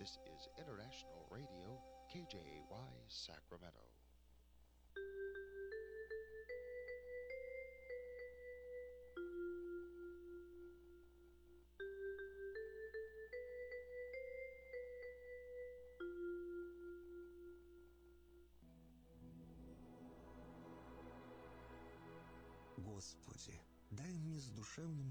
This is International Radio, KJAY, Sacramento. Господи, дай мне с душевным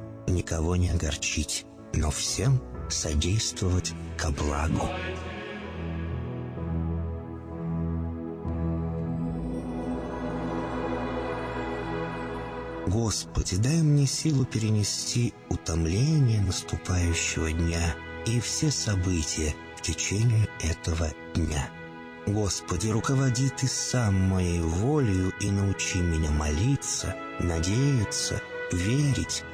никого не огорчить, но всем содействовать ко благу. Господи, дай мне силу перенести утомление наступающего дня и все события в течение этого дня. Господи, руководи Ты сам моей волею и научи меня молиться, надеяться, верить,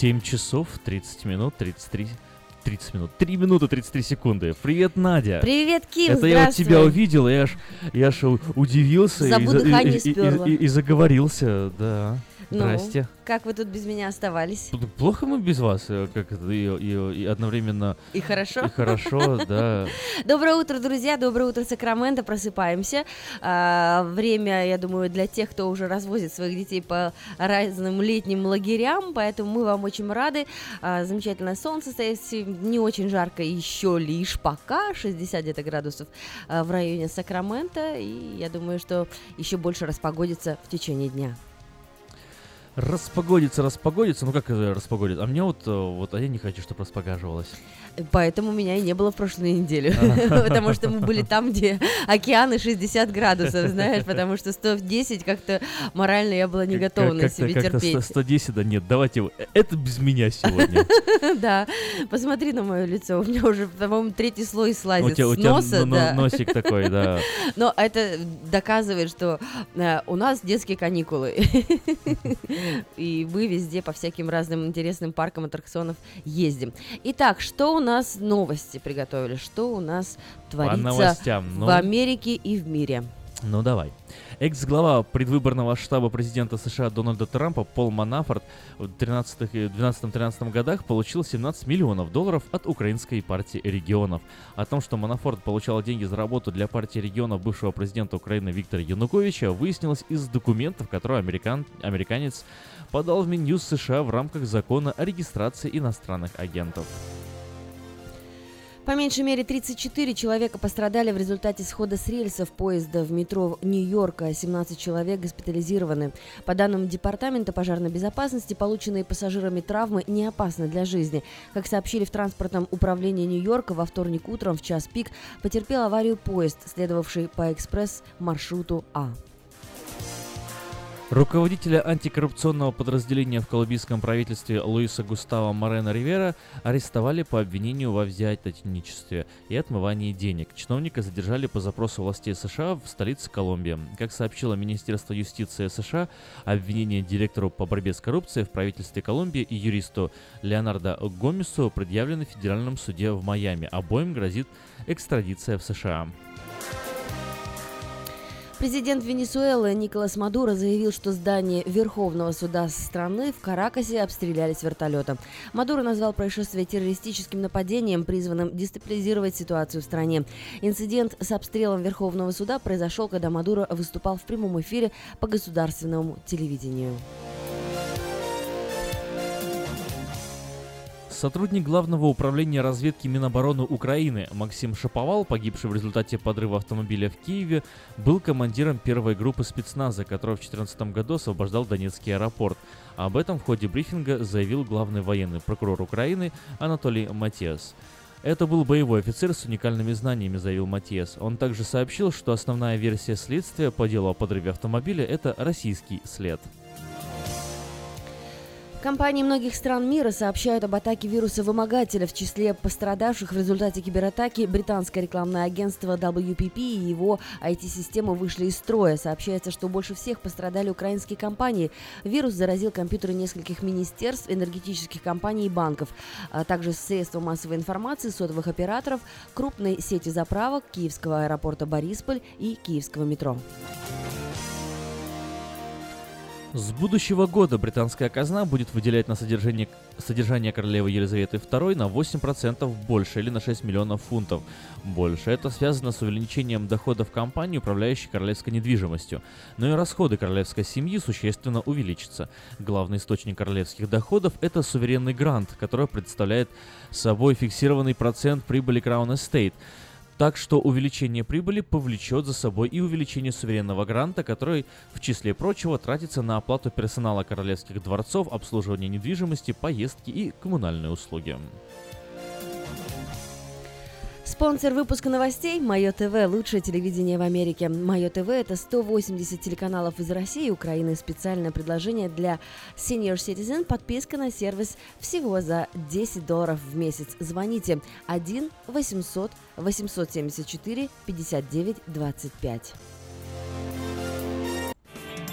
Семь часов 30 минут 33 секунды. Привет, Надя. Привет, Ким. Это я вот тебя увидел, я аж удивился и заговорился, да. Ну, здрасте. Как вы тут без меня оставались? Плохо мы без вас, как это, и одновременно... И хорошо? И хорошо, да. Доброе утро, друзья, доброе утро, Сакраменто, просыпаемся. Время, я думаю, для тех, кто уже развозит своих детей по разным летним лагерям, поэтому мы вам очень рады. Замечательное солнце стоит, не очень жарко еще лишь пока, 60 где-то градусов в районе Сакраменто, и я думаю, что еще больше распогодится в течение дня. Распогодится, ну как распогодится? А мне вот, а я не хочу, чтобы распогаживалось. Поэтому меня и не было в прошлой неделе, потому что мы были там, где океаны 60 градусов, знаешь, потому что 110 как-то морально я была не готова на себе терпеть. Как-то 110, да нет, давайте, это без меня сегодня. Да, посмотри на мое лицо, у меня уже, по-моему, третий слой слазит с носа. У тебя носик такой, да. Но это доказывает, что у нас детские каникулы. И мы везде по всяким разным интересным паркам аттракционов ездим. Итак, что у нас новости приготовили? Что у нас творится в Америке и в мире? Ну давай. Экс-глава предвыборного штаба президента США Дональда Трампа Пол Манафорт в 2012-2013 годах получил $17 миллионов от украинской партии регионов. О том, что Манафорт получал деньги за работу для партии регионов бывшего президента Украины Виктора Януковича, выяснилось из документов, которые американец подал в Минюст США в рамках закона о регистрации иностранных агентов. По меньшей мере 34 человека пострадали в результате схода с рельсов поезда в метро Нью-Йорка. 17 человек госпитализированы. По данным Департамента пожарной безопасности, полученные пассажирами травмы не опасны для жизни. Как сообщили в транспортном управлении Нью-Йорка, во вторник утром в час пик потерпел аварию поезд, следовавший по экспресс-маршруту А. Руководителя антикоррупционного подразделения в колумбийском правительстве Луиса Густаво Морено Ривера арестовали по обвинению во взяточничестве и отмывании денег. Чиновника задержали по запросу властей США в столице Колумбии. Как сообщило Министерство юстиции США, обвинение директору по борьбе с коррупцией в правительстве Колумбии и юристу Леонардо Гомесу предъявлено в федеральном суде в Майами. Обоим грозит экстрадиция в США. Президент Венесуэлы Николас Мадуро заявил, что здание Верховного суда страны в Каракасе обстреляли с вертолета. Мадуро назвал происшествие террористическим нападением, призванным дестабилизировать ситуацию в стране. Инцидент с обстрелом Верховного суда произошел, когда Мадуро выступал в прямом эфире по государственному телевидению. Сотрудник Главного управления разведки Минобороны Украины Максим Шаповал, погибший в результате подрыва автомобиля в Киеве, был командиром первой группы спецназа, который в 2014 году освобождал Донецкий аэропорт. Об этом в ходе брифинга заявил главный военный прокурор Украины Анатолий Матеас. «Это был боевой офицер с уникальными знаниями», — заявил Матеас. Он также сообщил, что основная версия следствия по делу о подрыве автомобиля — это российский след. Компании многих стран мира сообщают об атаке вируса-вымогателя. В числе пострадавших в результате кибератаки британское рекламное агентство WPP и его IT-системы вышли из строя. Сообщается, что больше всех пострадали украинские компании. Вирус заразил компьютеры нескольких министерств, энергетических компаний и банков, а также средства массовой информации, сотовых операторов, крупной сети заправок, Киевского аэропорта Борисполь и Киевского метро. С будущего года британская казна будет выделять на содержание королевы Елизаветы II на 8% больше или на 6 миллионов фунтов больше. Это связано с увеличением доходов компании, управляющей королевской недвижимостью. Но и расходы королевской семьи существенно увеличатся. Главный источник королевских доходов – это суверенный грант, который представляет собой фиксированный процент прибыли Crown Estate. Так что увеличение прибыли повлечет за собой и увеличение суверенного гранта, который, в числе прочего, тратится на оплату персонала королевских дворцов, обслуживание недвижимости, поездки и коммунальные услуги. Спонсор выпуска новостей – Майо ТВ, лучшее телевидение в Америке. Майо ТВ – это 180 телеканалов из России и Украины. Специальное предложение для Senior Citizen – подписка на сервис всего за $10 в месяц. Звоните 1-800-874-5925.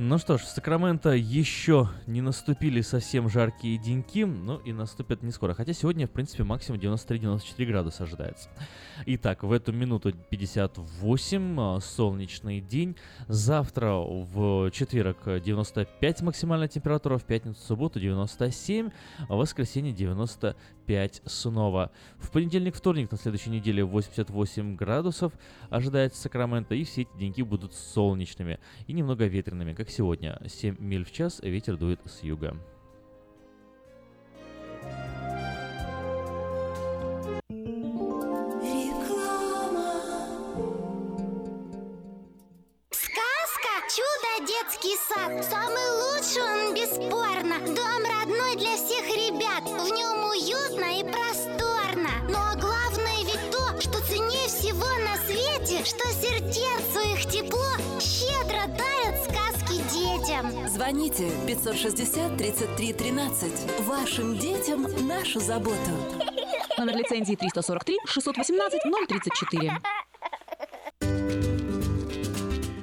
Ну что ж, в Сакраменто еще не наступили совсем жаркие деньки, ну и наступят не скоро. Хотя сегодня, в принципе, максимум 93-94 градуса ожидается. Итак, в эту минуту 58, солнечный день. Завтра в четверг 95 максимальная температура, в пятницу, в субботу 97, в воскресенье 95 снова. В понедельник, вторник на следующей неделе 88 градусов ожидается Сакраменто, и все эти деньки будут солнечными и немного ветреными, как сегодня. 7 миль в час, ветер дует с юга. Сказка «Чудо детский сад». Самый лучший он бесспорно. Дом родной для всех ребят. радости, что сердцу их тепло щедро дарят сказки детям. Звоните 560-33-13. Вашим детям нашу заботу. Номер лицензии 343-618-034.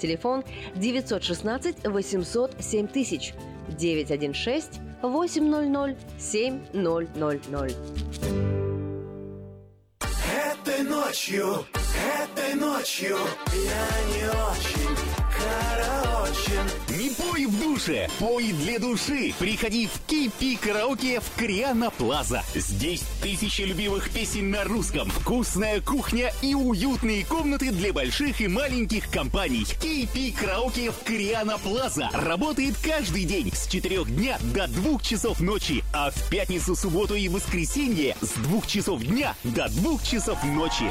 Телефон 916-800-7000. 916-800-7000. Этой ночью я не очень... Не пой в душе, пой для души. Приходи в Ki-Pi караоке в Koreana Plaza. Здесь тысячи любимых песен на русском, вкусная кухня и уютные комнаты для больших и маленьких компаний. Ki-Pi караоке в Koreana Plaza работает каждый день с 4 дня до 2 часов ночи, а в пятницу, субботу и воскресенье с 2 часов дня до 2 часов ночи.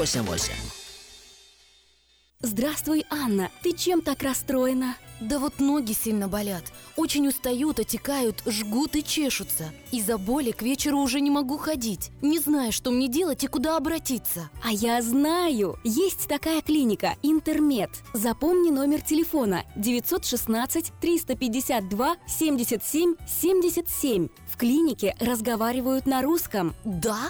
Здравствуй, Анна. Ты чем так расстроена? Да вот ноги сильно болят. Очень устают, отекают, жгут и чешутся. Из-за боли к вечеру уже не могу ходить. Не знаю, что мне делать и куда обратиться. А я знаю! Есть такая клиника «Интермед». Запомни номер телефона 916-352-77-77. В клинике разговаривают на русском. Да?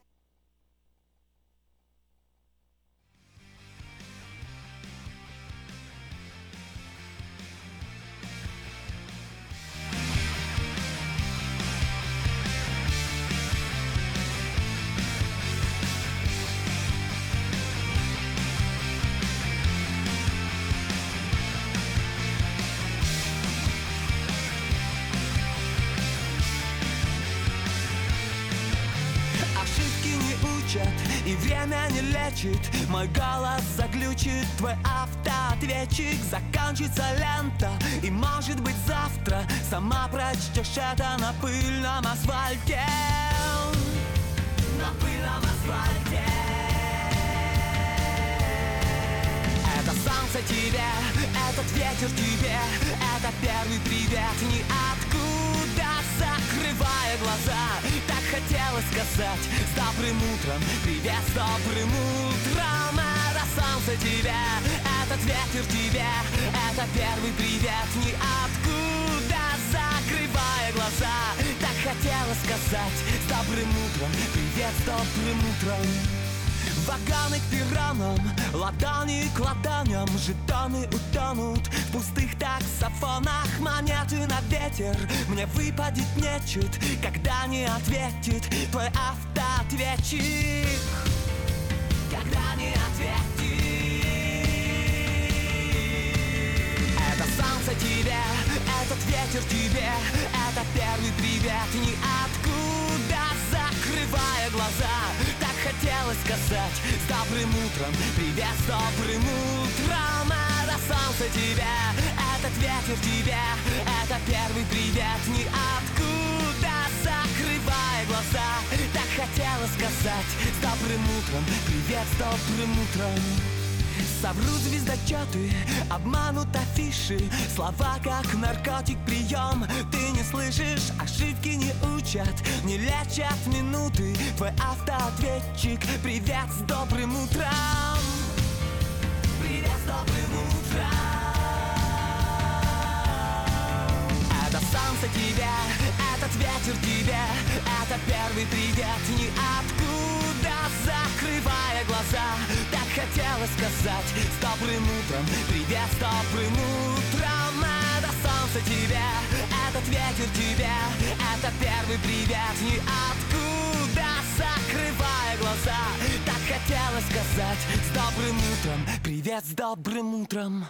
Мой голос заглючит, твой автоответчик. Заканчивается лента, и может быть завтра сама прочтешь это на пыльном асфальте. На пыльном асфальте. Это солнце тебе, этот ветер тебе, это первый привет ниоткуда. Закрывая глаза, так хотелось сказать: с добрым утром, привет, с добрым утром. Это солнце тебе, этот ветер тебе, это первый привет ниоткуда. Закрывая глаза, так хотелось сказать: с добрым утром, привет, с добрым утром. Ваганы к пиранам, ладони к ладоням, жетоны утонут в пустых таксофонах. Монеты на ветер, мне выпадет нечет, когда не ответит твой автоответчик. Когда не ответит. Это солнце тебе, этот ветер тебе, это первый привет ниоткуда. Закрывая глаза, так хотелось сказать: с добрым утром, привет, с добрым утром. Это солнце тебе, этот ветер тебе, это первый привет ниоткуда. Закрывая глаза, так хотелось сказать: с добрым утром, привет, с добрым утром. Соврут звездочеты, обманут афиши, слова как наркотик, прием ты не слышишь, ошибки не учат, не лечат минуты, твой автоответчик. Привет с добрым утром. Привет с добрым утром. Это солнце тебе, этот ветер тебе, это первый привет ниоткуда. Закрывая глаза, так хотелось сказать: с добрым утром, привет, с добрым утром. Это солнце тебе, этот ветер тебе, это первый привет ниоткуда. Закрывая глаза, так хотелось сказать: с добрым утром, привет, с добрым утром.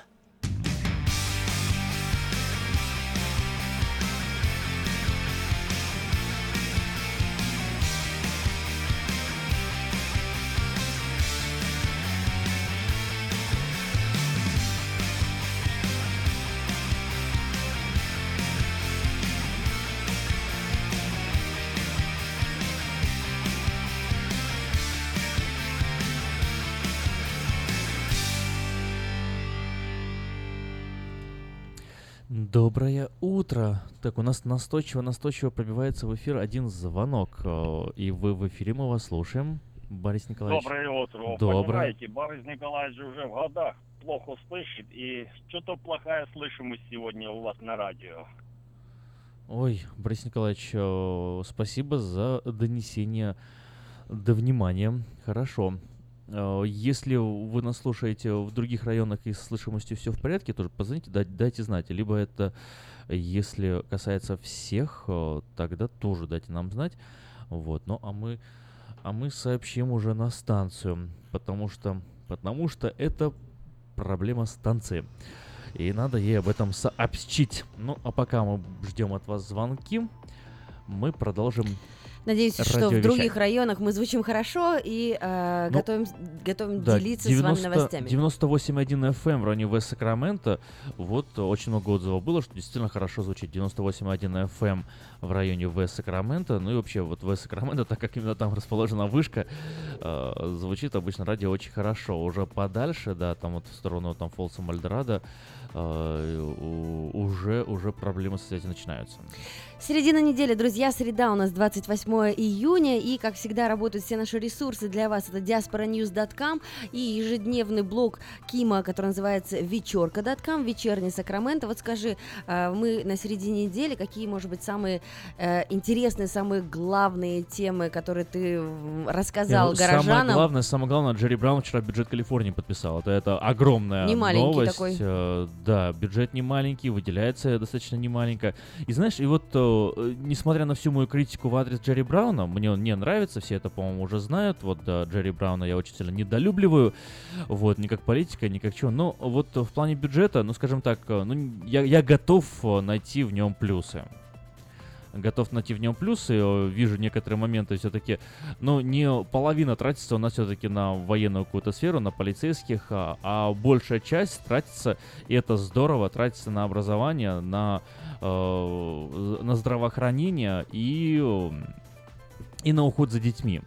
Доброе утро. Так, у нас настойчиво пробивается в эфир один звонок. И вы в эфире, мы вас слушаем. Борис Николаевич. Доброе утро. Доброе. Понимаете, Борис Николаевич уже в годах плохо слышит. И что-то плохая слышимость сегодня у вас на радио. Ой, Борис Николаевич, спасибо за донесение до внимания. Хорошо. Если вы нас слушаете в других районах и с слышимостью все в порядке, тоже позвоните, дайте знать. Либо это, если касается всех, тогда тоже дайте нам знать. Вот. Ну, а мы сообщим уже на станцию, потому что это проблема станции. И надо ей об этом сообщить. Ну, а пока мы ждем от вас звонки, мы продолжим. Надеюсь, что в других районах мы звучим хорошо и готовим да, делиться с вами новостями. 98.1 FM в районе Вест-Сакраменто. Вот очень много отзывов было, что действительно хорошо звучит. 98.1 FM в районе Вест-Сакраменто. Ну и вообще вот Вест-Сакраменто, так как именно там расположена вышка, звучит обычно радио очень хорошо. Уже подальше, да, там вот в сторону там Фолса, Мальдорадо, уже проблемы с этим начинаются. Середина недели, друзья, среда у нас 28 июня, и, как всегда, работают все наши ресурсы для вас. Это diasporanews.com и ежедневный блог Кима, который называется вечерка.com, вечерний Сакраменто. Вот скажи, мы на середине недели, какие, может быть, самые интересные, самые главные темы, которые ты рассказал горожанам? Самое главное, Джерри Браун вчера бюджет Калифорнии подписал. Это огромная новость. Такой. Да, бюджет не маленький, выделяется достаточно немаленько. И знаешь, и вот несмотря на всю мою критику в адрес Джерри Брауна, мне он не нравится, все это, по-моему, уже знают. Вот да, Джерри Брауна я очень сильно недолюбливаю, вот, ни как политика, ни как чего. Но вот в плане бюджета, ну, скажем так, я готов найти в нем плюсы. Вижу некоторые моменты все-таки, не половина тратится у нас все-таки на военную какую-то сферу, на полицейских, а большая часть тратится, и это здорово, тратится на образование, на здравоохранение и на уход за детьми.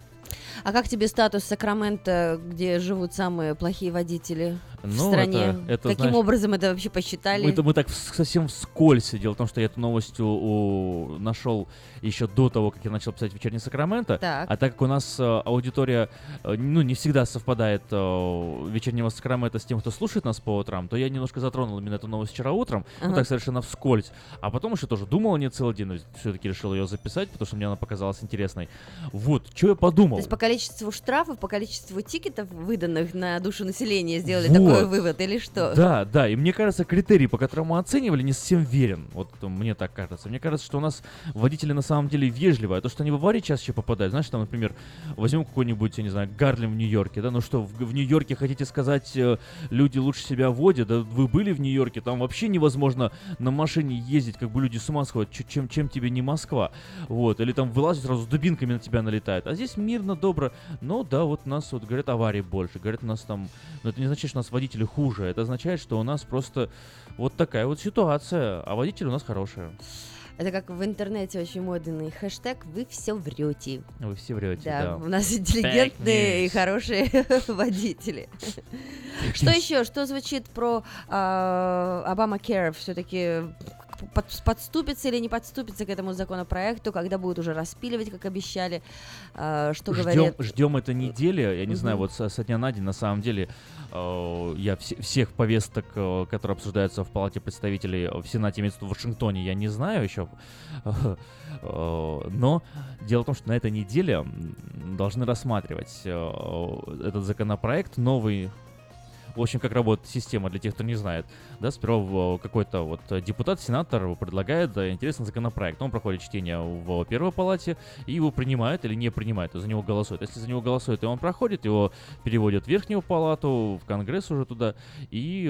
А как тебе статус Сакраменто, где живут самые плохие водители в стране? Каким образом это вообще посчитали? Мы так совсем вскользь. Дело в том, что я эту новость нашел еще до того, как я начал писать «Вечерний Сакраменто». Так. А так как у нас аудитория не всегда совпадает «Вечернего Сакраменто» с тем, кто слушает нас по утрам, то я немножко затронул именно эту новость вчера утром, так совершенно вскользь. А потом еще тоже думал, целый день, но все-таки решил ее записать, потому что мне она показалась интересной. Вот, что я подумал. То есть пока количеству штрафов, по количеству тикетов, выданных на душу населения, сделали вот такой вывод, или что? Да, да, и мне кажется, критерий, по которому мы оценивали, не совсем верен. Вот мне так кажется. Мне кажется, что у нас водители на самом деле вежливые, а то, что они в аварии чаще попадают, знаешь, там, например, возьмем какой-нибудь, я не знаю, Гарлем в Нью-Йорке, да, ну что, в Нью-Йорке, хотите сказать, люди лучше себя водят, да, вы были в Нью-Йорке, там вообще невозможно на машине ездить, как бы люди с ума сходят, чем тебе не Москва, вот, или там вылазят сразу с дубинками на тебя налетают, а здесь мирно, добро, но да, вот у нас, вот, говорят, аварии больше, говорят, у нас там, но это не значит, что у нас водители хуже, это означает, что у нас просто вот такая вот ситуация, а водители у нас хорошие. Это как в интернете очень модный хэштег «Вы все врете». Вы все врете, да. У нас интеллигентные и хорошие водители. Что еще? Что звучит про Obamacare? Все-таки подступится или не подступится к этому законопроекту, когда будут уже распиливать, как обещали, что говорят? Ждем этой недели, я не знаю, вот со дня на день, на самом деле, я всех повесток, которые обсуждаются в Палате представителей, в Сенате, имеется в виду в Вашингтоне, я не знаю еще, но дело в том, что на этой неделе должны рассматривать этот законопроект, новый. В общем, как работает система, для тех, кто не знает. Да, сперва какой-то вот депутат, сенатор предлагает, да, интересный законопроект. Он проходит чтение в первой палате, и его принимают или не принимают, то за него голосуют. Если за него голосуют, и он проходит, его переводят в верхнюю палату, в Конгресс уже туда, и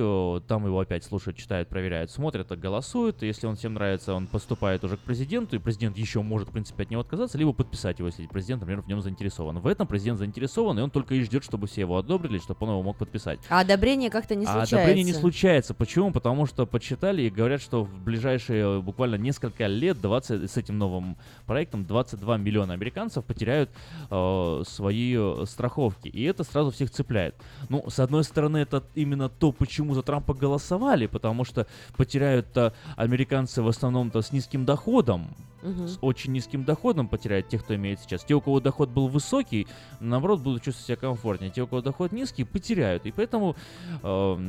там его опять слушают, читают, проверяют, смотрят, голосуют. Если он всем нравится, он поступает уже к президенту, и президент еще может, в принципе, от него отказаться, либо подписать его, если президент, например, в нем заинтересован. В этом президент заинтересован, и он только и ждет, чтобы все его одобрили, чтобы он его мог подписать. Одобрение как-то не случается. Одобрение не случается. Почему? Потому что подсчитали и говорят, что в ближайшие буквально несколько лет с этим новым проектом 22 миллиона американцев потеряют свои страховки. И это сразу всех цепляет. Ну, с одной стороны, это именно то, почему за Трампа голосовали, потому что потеряют-то американцы в основном-то с низким доходом. С очень низким доходом потеряют тех, кто имеет сейчас. Те, у кого доход был высокий, наоборот, будут чувствовать себя комфортнее. Те, у кого доход низкий, потеряют. И поэтому, так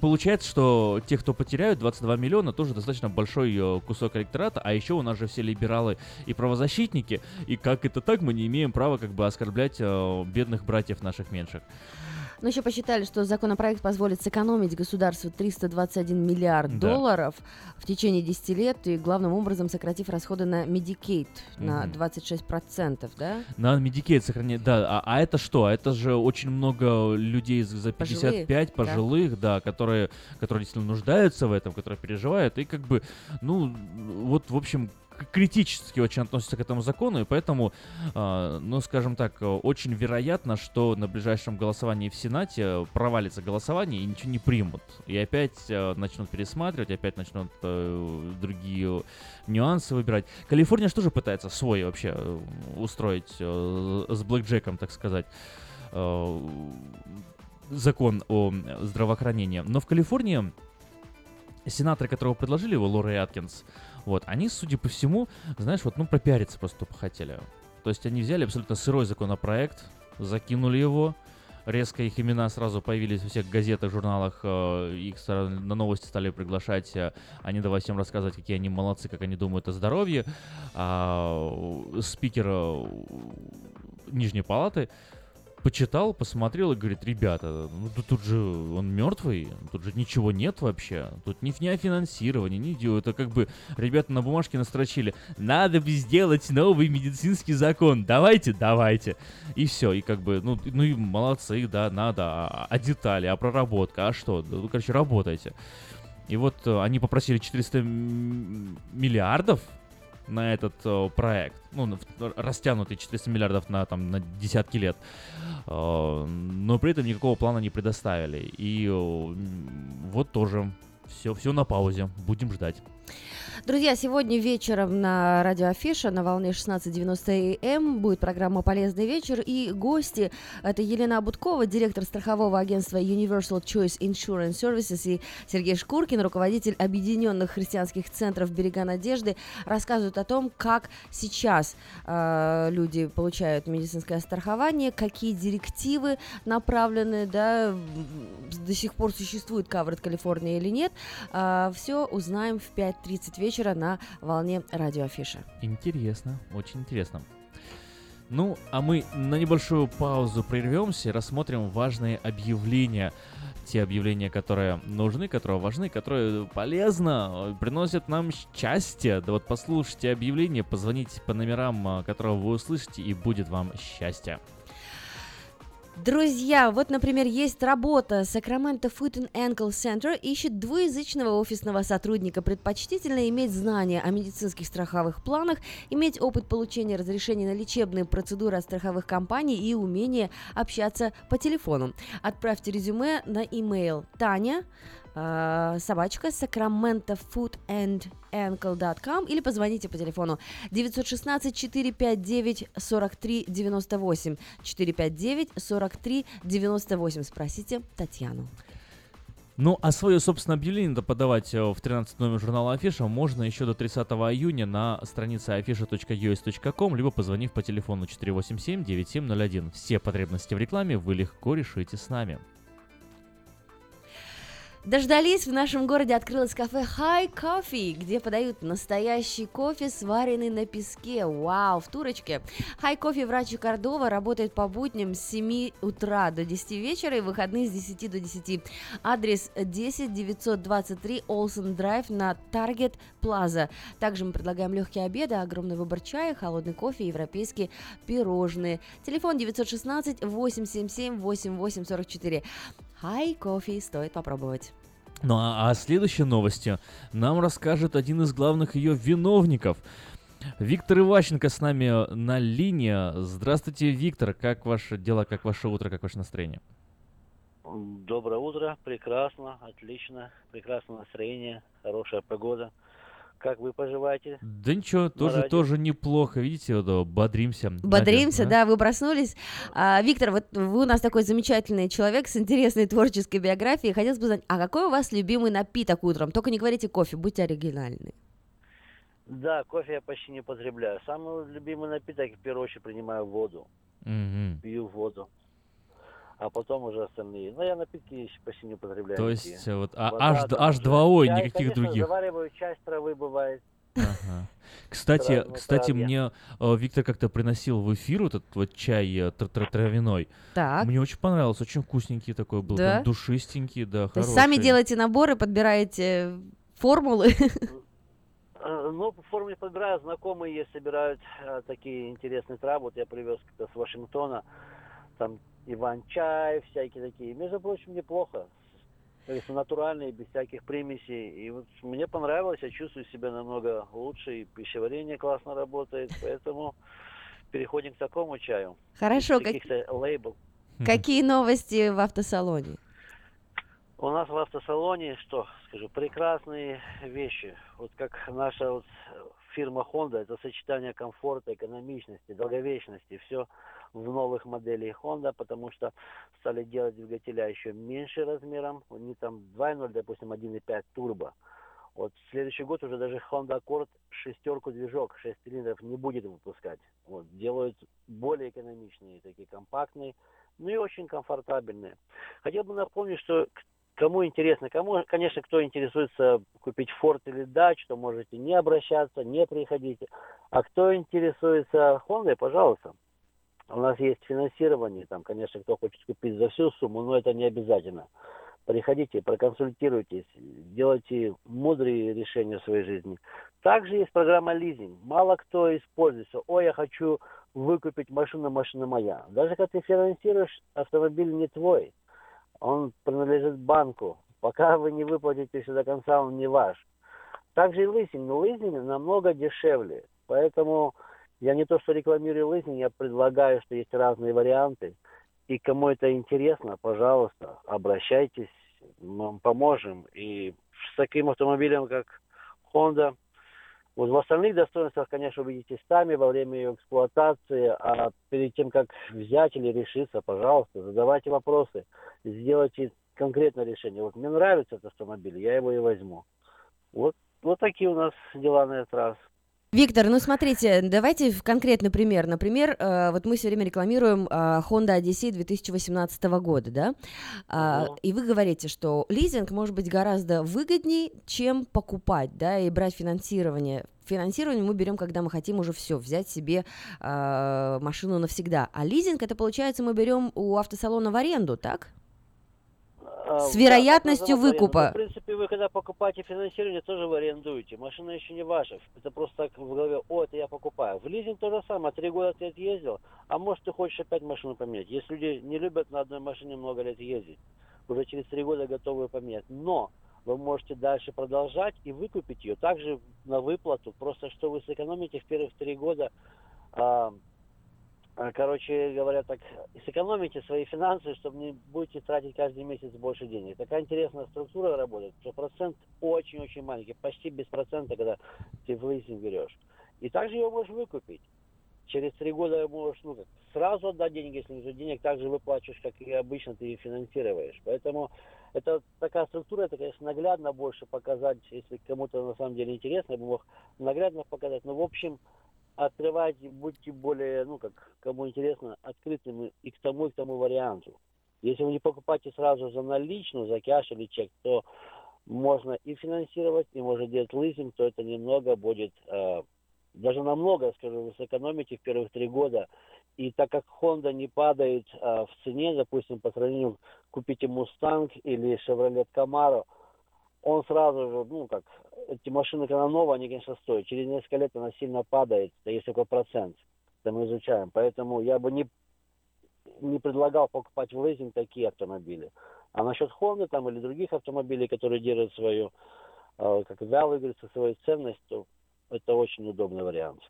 получается, что те, кто потеряют, 22 миллиона, тоже достаточно большой кусок электората, а еще у нас же все либералы и правозащитники, и как это так, мы не имеем права как бы оскорблять бедных братьев наших меньших. Но еще посчитали, что законопроект позволит сэкономить государству $321 миллиард в течение 10 лет, и главным образом сократив расходы на Medicaid на 26%, да? На Medicaid сохранить, да. А это что? Это же очень много людей за 55 пожилых, да, которые действительно нуждаются в этом, которые переживают, и как бы, ну, вот, в общем, критически очень относятся к этому закону, и поэтому, скажем так, очень вероятно, что на ближайшем голосовании в Сенате провалится голосование и ничего не примут. И опять начнут пересматривать, опять начнут другие нюансы выбирать. Калифорния же тоже пытается свой вообще устроить с блэкджеком, так сказать, закон о здравоохранении. Но в Калифорнии сенаторы, которого предложили, его Лори Аткинс, вот, они, судя по всему, знаешь, вот, ну, пропиариться просто тупо хотели. То есть они взяли абсолютно сырой законопроект, закинули его, резко их имена сразу появились во всех газетах, журналах, их на новости стали приглашать, они давай всем рассказывать, какие они молодцы, как они думают о здоровье. Спикер Нижней Палаты почитал, посмотрел и говорит: ребята, ну тут же он мертвый, тут же ничего нет вообще, тут ни о финансировании, ни это как бы ребята на бумажке настрочили: надо бы сделать новый медицинский закон, давайте, и все, и как бы, ну и молодцы, да, надо, а детали, а проработка, а что, ну, короче, работайте. И вот они попросили 400 миллиардов, на этот проект, ну, растянутый 400 миллиардов на десятки лет, но при этом никакого плана не предоставили. И вот тоже все на паузе, будем ждать. Друзья, сегодня вечером на радио Афиша на волне 16.90 АМ будет программа «Полезный вечер», и гости – это Елена Абуткова, директор страхового агентства Universal Choice Insurance Services, и Сергей Шкуркин, руководитель объединенных христианских центров «Берега надежды», рассказывают о том, как сейчас люди получают медицинское страхование, какие директивы направлены, да, до сих пор существует covered California или нет. Все узнаем в 5:30 вечера. вечера на волне радио Афиша. Интересно, очень интересно. Ну, а мы на небольшую паузу прервемся и рассмотрим важные объявления. Те объявления, которые нужны, которые важны, которые полезны, приносят нам счастье. Да вот послушайте объявления, позвоните по номерам, которые вы услышите, и будет вам счастье. Друзья, вот, например, есть работа. Sacramento Foot and Ankle Center ищет двуязычного офисного сотрудника. Предпочтительно иметь знания о медицинских страховых планах, иметь опыт получения разрешений на лечебные процедуры от страховых компаний и умение общаться по телефону. Отправьте резюме на e-mail tanya@sacramentofootand.com или позвоните по телефону 916-459-4398 459-4398. Спросите Татьяну. Ну, а свое собственное объявление подавать в 13 номер журнала Афиша можно еще до 30 июня на странице afisha.us.com, либо позвонив по телефону 487-9701. Все потребности в рекламе вы легко решите с нами. Дождались, в нашем городе открылось кафе «Хай Кофи», где подают настоящий кофе, сваренный на песке. Вау, в турочке. «Хай Кофи» в Рачи Кордова работает по будням с 7 утра до 10 вечера и выходные с 10 до 10. Адрес 10923 Олсен Драйв на Target Plaza. Также мы предлагаем легкие обеды, огромный выбор чая, холодный кофе, европейские пирожные. Телефон 916-877-8844. «Хай Кофи» стоит попробовать. Ну а о следующей новости нам расскажет один из главных ее виновников. Виктор Иващенко с нами на линии. Здравствуйте, Виктор. Как ваши дела, как ваше утро, как ваше настроение? Доброе утро. Прекрасно, отлично. Прекрасное настроение, хорошая погода. Как вы поживаете? Да ничего, тоже неплохо, видите, вот, бодримся. Бодримся, да, вы проснулись. Виктор, вот вы у нас такой замечательный человек с интересной творческой биографией. Хотелось бы узнать, а какой у вас любимый напиток утром? Только не говорите кофе, будьте оригинальны. Да, кофе я почти не потребляю. Самый любимый напиток, в первую очередь, принимаю воду. Mm-hmm. Пью воду. А потом уже остальные. Но я напитки почти не употребляю. То есть вот H2O, никаких конечно, других. Я, завариваю, часть травы бывает. Ага. Кстати, мне Виктор как-то приносил в эфир вот этот вот чай травяной. Так. Мне очень понравилось, очень вкусненький такой был, да? Прям душистенький, да, хороший. То есть сами делаете наборы, подбираете формулы? Ну, по форме подбираю, знакомые есть, собирают такие интересные травы. Вот я привез как-то с Вашингтона, там иван-чай, всякие такие. Между прочим, неплохо. То есть натуральные, без всяких примесей. И вот мне понравилось, я чувствую себя намного лучше, и пищеварение классно работает, поэтому переходим к такому чаю. Хорошо. Какие новости в автосалоне? У нас в автосалоне, что скажу, прекрасные вещи. Вот как наша вот фирма Honda, это сочетание комфорта, экономичности, долговечности, все в новых моделях Honda, потому что стали делать двигателя еще меньше размером, не там 2.0, допустим, 1.5 турбо. Вот в следующий год уже даже Honda Accord шестерку движок, 6 цилиндров не будет выпускать. Вот, делают более экономичные, такие компактные, ну и очень комфортабельные. Хотел бы напомнить, что кому интересно, кому, конечно, кто интересуется купить Ford или Dodge, то можете не обращаться, не приходите. А кто интересуется Honda, пожалуйста. У нас есть финансирование, там, конечно, кто хочет купить за всю сумму, но это не обязательно. Приходите, проконсультируйтесь, делайте мудрые решения в своей жизни. Также есть программа лизинг. Мало кто используется. «Ой, я хочу выкупить машину, машина моя». Даже когда ты финансируешь, автомобиль не твой. Он принадлежит банку. Пока вы не выплатите все до конца, он не ваш. Также и лизинг. Но лизинг намного дешевле. Поэтому... Я не то, что рекламирую лизинг, я предлагаю, что есть разные варианты. И кому это интересно, пожалуйста, обращайтесь, мы поможем. И с таким автомобилем, как Honda, вот в остальных достоинствах, конечно, убедитесь сами во время ее эксплуатации. А перед тем, как взять или решиться, пожалуйста, задавайте вопросы, сделайте конкретное решение. Вот мне нравится этот автомобиль, я его и возьму. Вот такие у нас дела на этот раз. Виктор, ну смотрите, давайте в конкретный пример. Например, вот мы все время рекламируем Honda Odyssey 2018 года, да? И вы говорите, что лизинг может быть гораздо выгодней, чем покупать, да, и брать финансирование. Финансирование мы берем, когда мы хотим уже все, взять себе машину навсегда. А лизинг, это получается, мы берем у автосалона в аренду, так? С вероятностью выкупа. Ну, в принципе, вы когда покупаете финансирование, тоже вы арендуете. Машина еще не ваша. Это просто так в голове, это я покупаю. В лизинг то же самое. 3 года ты отъездил, а может ты хочешь опять машину поменять. Если люди не любят на одной машине много лет ездить, уже через 3 года готовы поменять. Но вы можете дальше продолжать и выкупить ее. Также на выплату. Просто что вы сэкономите в первых 3 года. Короче говоря, так сэкономите свои финансы, чтобы не будете тратить каждый месяц больше денег. Такая интересная структура работает, что процент очень-очень маленький, почти без процента, когда ты в лизинг берешь. И также его можешь выкупить. Через 3 года можешь, сразу отдать деньги, если нет денег, также выплачиваешь, как и обычно ты финансируешь. Поэтому это такая структура, это, конечно, наглядно больше показать, если кому-то на самом деле интересно, я бы мог наглядно показать. Но в общем, открывайте, будьте более, кому интересно, открытыми и к тому варианту. Если вы не покупаете сразу за наличную, за кэш или чек, то можно и финансировать, и можно делать лизинг, то это немного будет, даже намного, скажу, вы сэкономите в первых 3 года. И так как Honda не падает в цене, допустим, по сравнению, купите Mustang или Chevrolet Camaro, он сразу же, эти машины, когда новые, они, конечно, стоят. Через несколько лет она сильно падает, да есть такой процент, это мы изучаем. Поэтому я бы не предлагал покупать в лизинг такие автомобили. А насчет Honda там или других автомобилей, которые держат свою, как вяло говорится, свою ценность, то это очень удобный вариант.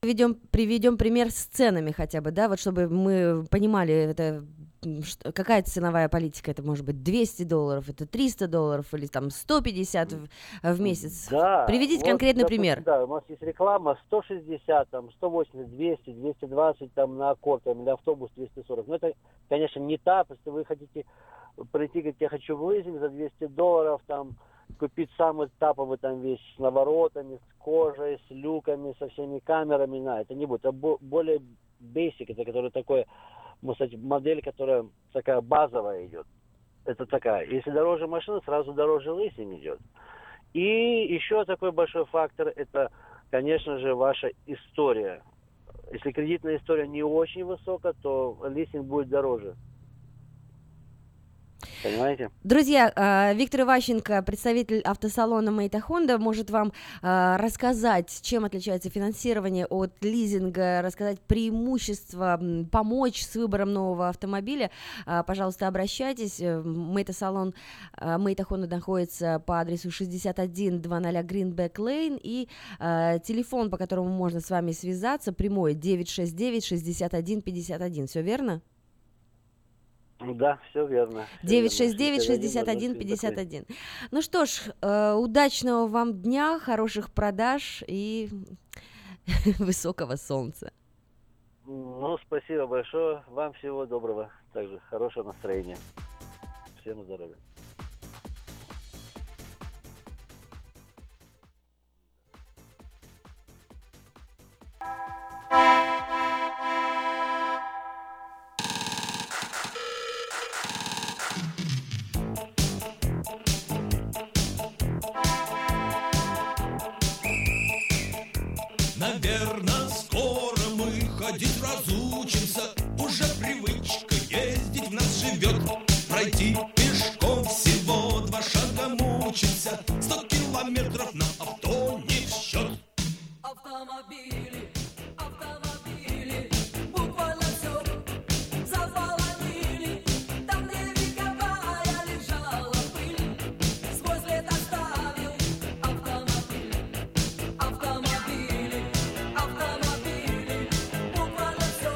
Приведем пример с ценами хотя бы, да, вот чтобы мы понимали, какая ценовая политика, это может быть $200, это $300 или там 150 в месяц. Да, приведите конкретный пример. Да, у нас есть реклама 160, там 180, 200, 220 там на аккорд, там, или автобус 240. Но это, конечно, не так, если вы хотите прийти, говорить, я хочу в лизинг за $200, там, купить самый таповый там весь с наворотами, с кожей, с люками, со всеми камерами, это не будет. Это более basic, это который такой, модель, которая такая базовая идет. Это такая. Если дороже машина, сразу дороже лизинг идет. И еще такой большой фактор, это, конечно же, ваша история. Если кредитная история не очень высока, то лизинг будет дороже. Понимаете? Друзья, Виктор Иващенко, представитель автосалона Мэйта Хонда, может вам рассказать, чем отличается финансирование от лизинга, рассказать преимущества, помочь с выбором нового автомобиля. Пожалуйста, обращайтесь. Мэйта-салон Мэйта Хонда находится по адресу 6100 Greenback Lane, и телефон, по которому можно с вами связаться, прямой 969-6151. Все верно? Да, все верно. 969-61-51. Ну что ж, удачного вам дня, хороших продаж и высокого солнца. Спасибо большое. Вам всего доброго. Также хорошего настроения. Всем здоровья. Наверно, скоро мы ходить разучимся, уже привычка ездить в нас живет. Пройти пешком всего 2 шага мучимся, 100 километров на авто не в счет. Автомобили, автомобили, буквально все заполонили. Там, где вековая лежала пыль, свой след оставил автомобиль. Автомобили, автомобили, буквально все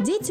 Дети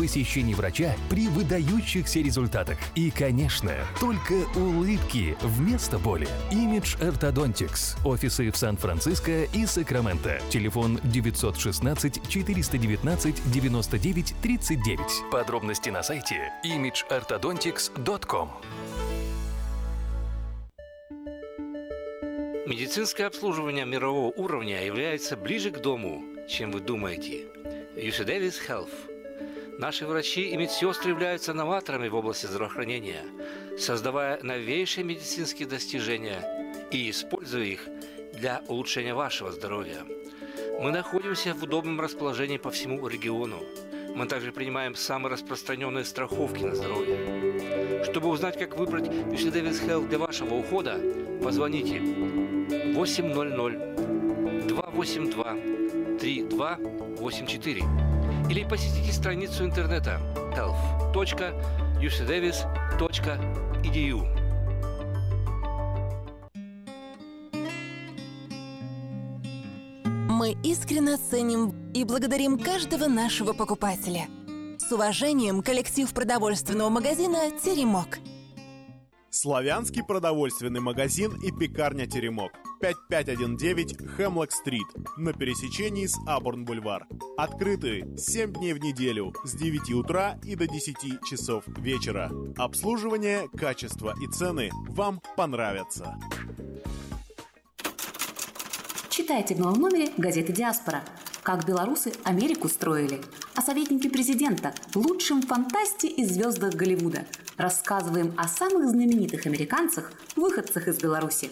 посещений врача при выдающихся результатах. И, конечно, только улыбки вместо боли. Image Orthodontics. Офисы в Сан-Франциско и Сакраменто. Телефон 916-419-99-39. Подробности на сайте imageorthodontics.com. Медицинское обслуживание мирового уровня является ближе к дому, чем вы думаете. UC Davis Health. Наши врачи и медсестры являются новаторами в области здравоохранения, создавая новейшие медицинские достижения и используя их для улучшения вашего здоровья. Мы находимся в удобном расположении по всему региону. Мы также принимаем самые распространенные страховки на здоровье. Чтобы узнать, как выбрать UC Davis Health для вашего ухода, позвоните 800-282-3284. Или посетите страницу интернета health.ucdavis.edu. Мы искренне ценим и благодарим каждого нашего покупателя. С уважением, коллектив продовольственного магазина «Теремок». Славянский продовольственный магазин и пекарня «Теремок». 5519 Хемлок-стрит на пересечении с Абурн-бульвар. Открыты 7 дней в неделю с 9 утра и до 10 часов вечера. Обслуживание, качество и цены вам понравятся. Читайте в новом номере газеты «Диаспора». Как белорусы Америку строили. О советнике президента, лучшем фантасте и звездах Голливуда. Рассказываем о самых знаменитых американцах, выходцах из Беларуси.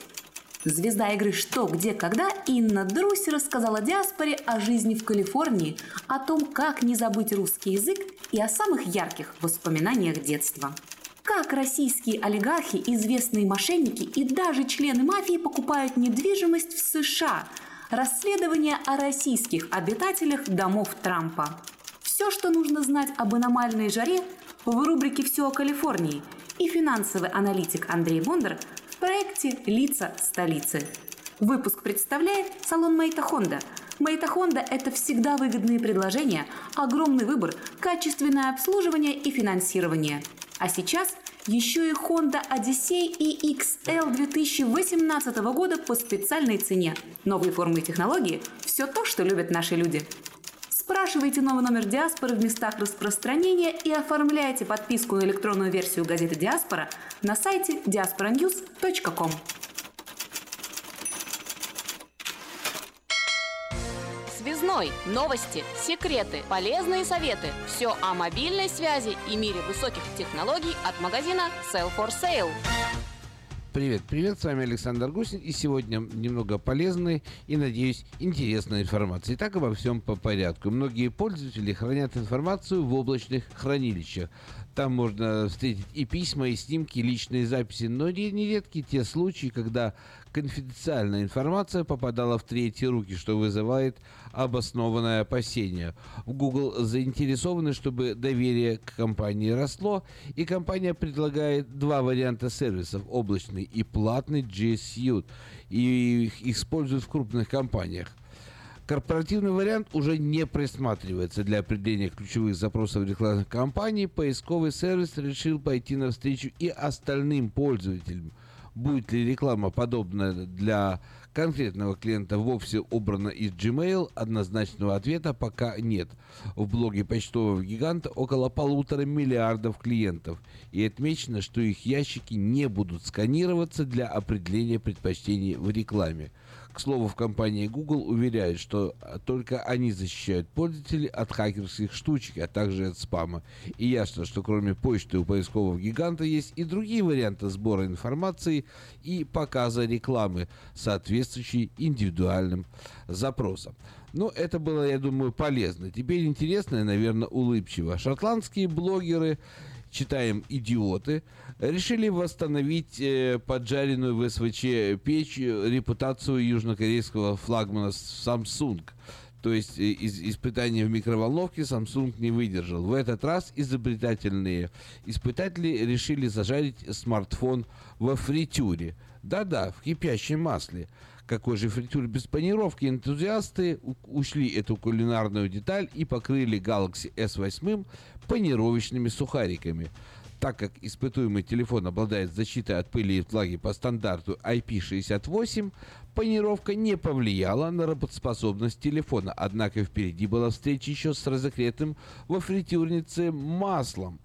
Звезда игры «Что, где, когда» Инна Друси рассказала диаспоре о жизни в Калифорнии, о том, как не забыть русский язык и о самых ярких воспоминаниях детства. Как российские олигархи, известные мошенники и даже члены мафии покупают недвижимость в США? Расследование о российских обитателях домов Трампа. Все, что нужно знать об аномальной жаре, в рубрике «Все о Калифорнии» и финансовый аналитик Андрей Бондар в проекте «Лица столицы». Выпуск представляет салон Мэйта Хонда. Мэйта Хонда – это всегда выгодные предложения, огромный выбор, качественное обслуживание и финансирование. А сейчас еще и Honda Odyssey и XL 2018 года по специальной цене. Новые формы и технологии – все то, что любят наши люди. Спрашивайте новый номер «Диаспоры» в местах распространения и оформляйте подписку на электронную версию газеты «Диаспора» на сайте diasporanews.com. Связной. Новости, секреты, полезные советы. Все о мобильной связи и мире высоких технологий от магазина Cell for Sale. Привет, с вами Александр Гусин, и сегодня немного полезной и, надеюсь, интересной информации. Итак, обо всем по порядку. Многие пользователи хранят информацию в облачных хранилищах. Там можно встретить и письма, и снимки, и личные записи, но нередки те случаи, когда конфиденциальная информация попадала в третьи руки, что вызывает обоснованное опасение. В Google заинтересованы, чтобы доверие к компании росло, и компания предлагает два варианта сервисов – облачных и платный GSU, и их используют в крупных компаниях. Корпоративный вариант уже не присматривается. Для определения ключевых запросов рекламных кампаний поисковый сервис решил пойти навстречу и остальным пользователям. Будет ли реклама, подобная для конкретного клиента, вовсе убрана из Gmail, однозначного ответа пока нет. В блоге почтового гиганта около 1,5 миллиарда клиентов. И отмечено, что их ящики не будут сканироваться для определения предпочтений в рекламе. К слову, в компании Google уверяют, что только они защищают пользователей от хакерских штучек, а также от спама. И ясно, что кроме почты у поискового гиганта есть и другие варианты сбора информации и показа рекламы, соответствующей индивидуальным запросам. Но это было, я думаю, полезно. Теперь интересно и, наверное, улыбчиво. Шотландские блогеры, читаем «Идиоты», решили восстановить поджаренную в СВЧ печь репутацию южнокорейского флагмана Samsung. То есть испытания в микроволновке Samsung не выдержал. В этот раз изобретательные испытатели решили зажарить смартфон во фритюре. Да-да, в кипящем масле. Какой же фритюр без панировки? Энтузиасты ушли эту кулинарную деталь и покрыли Galaxy S8 панировочными сухариками. Так как испытуемый телефон обладает защитой от пыли и влаги по стандарту IP68, панировка не повлияла на работоспособность телефона. Однако впереди была встреча еще с разогретым во фритюрнице маслом.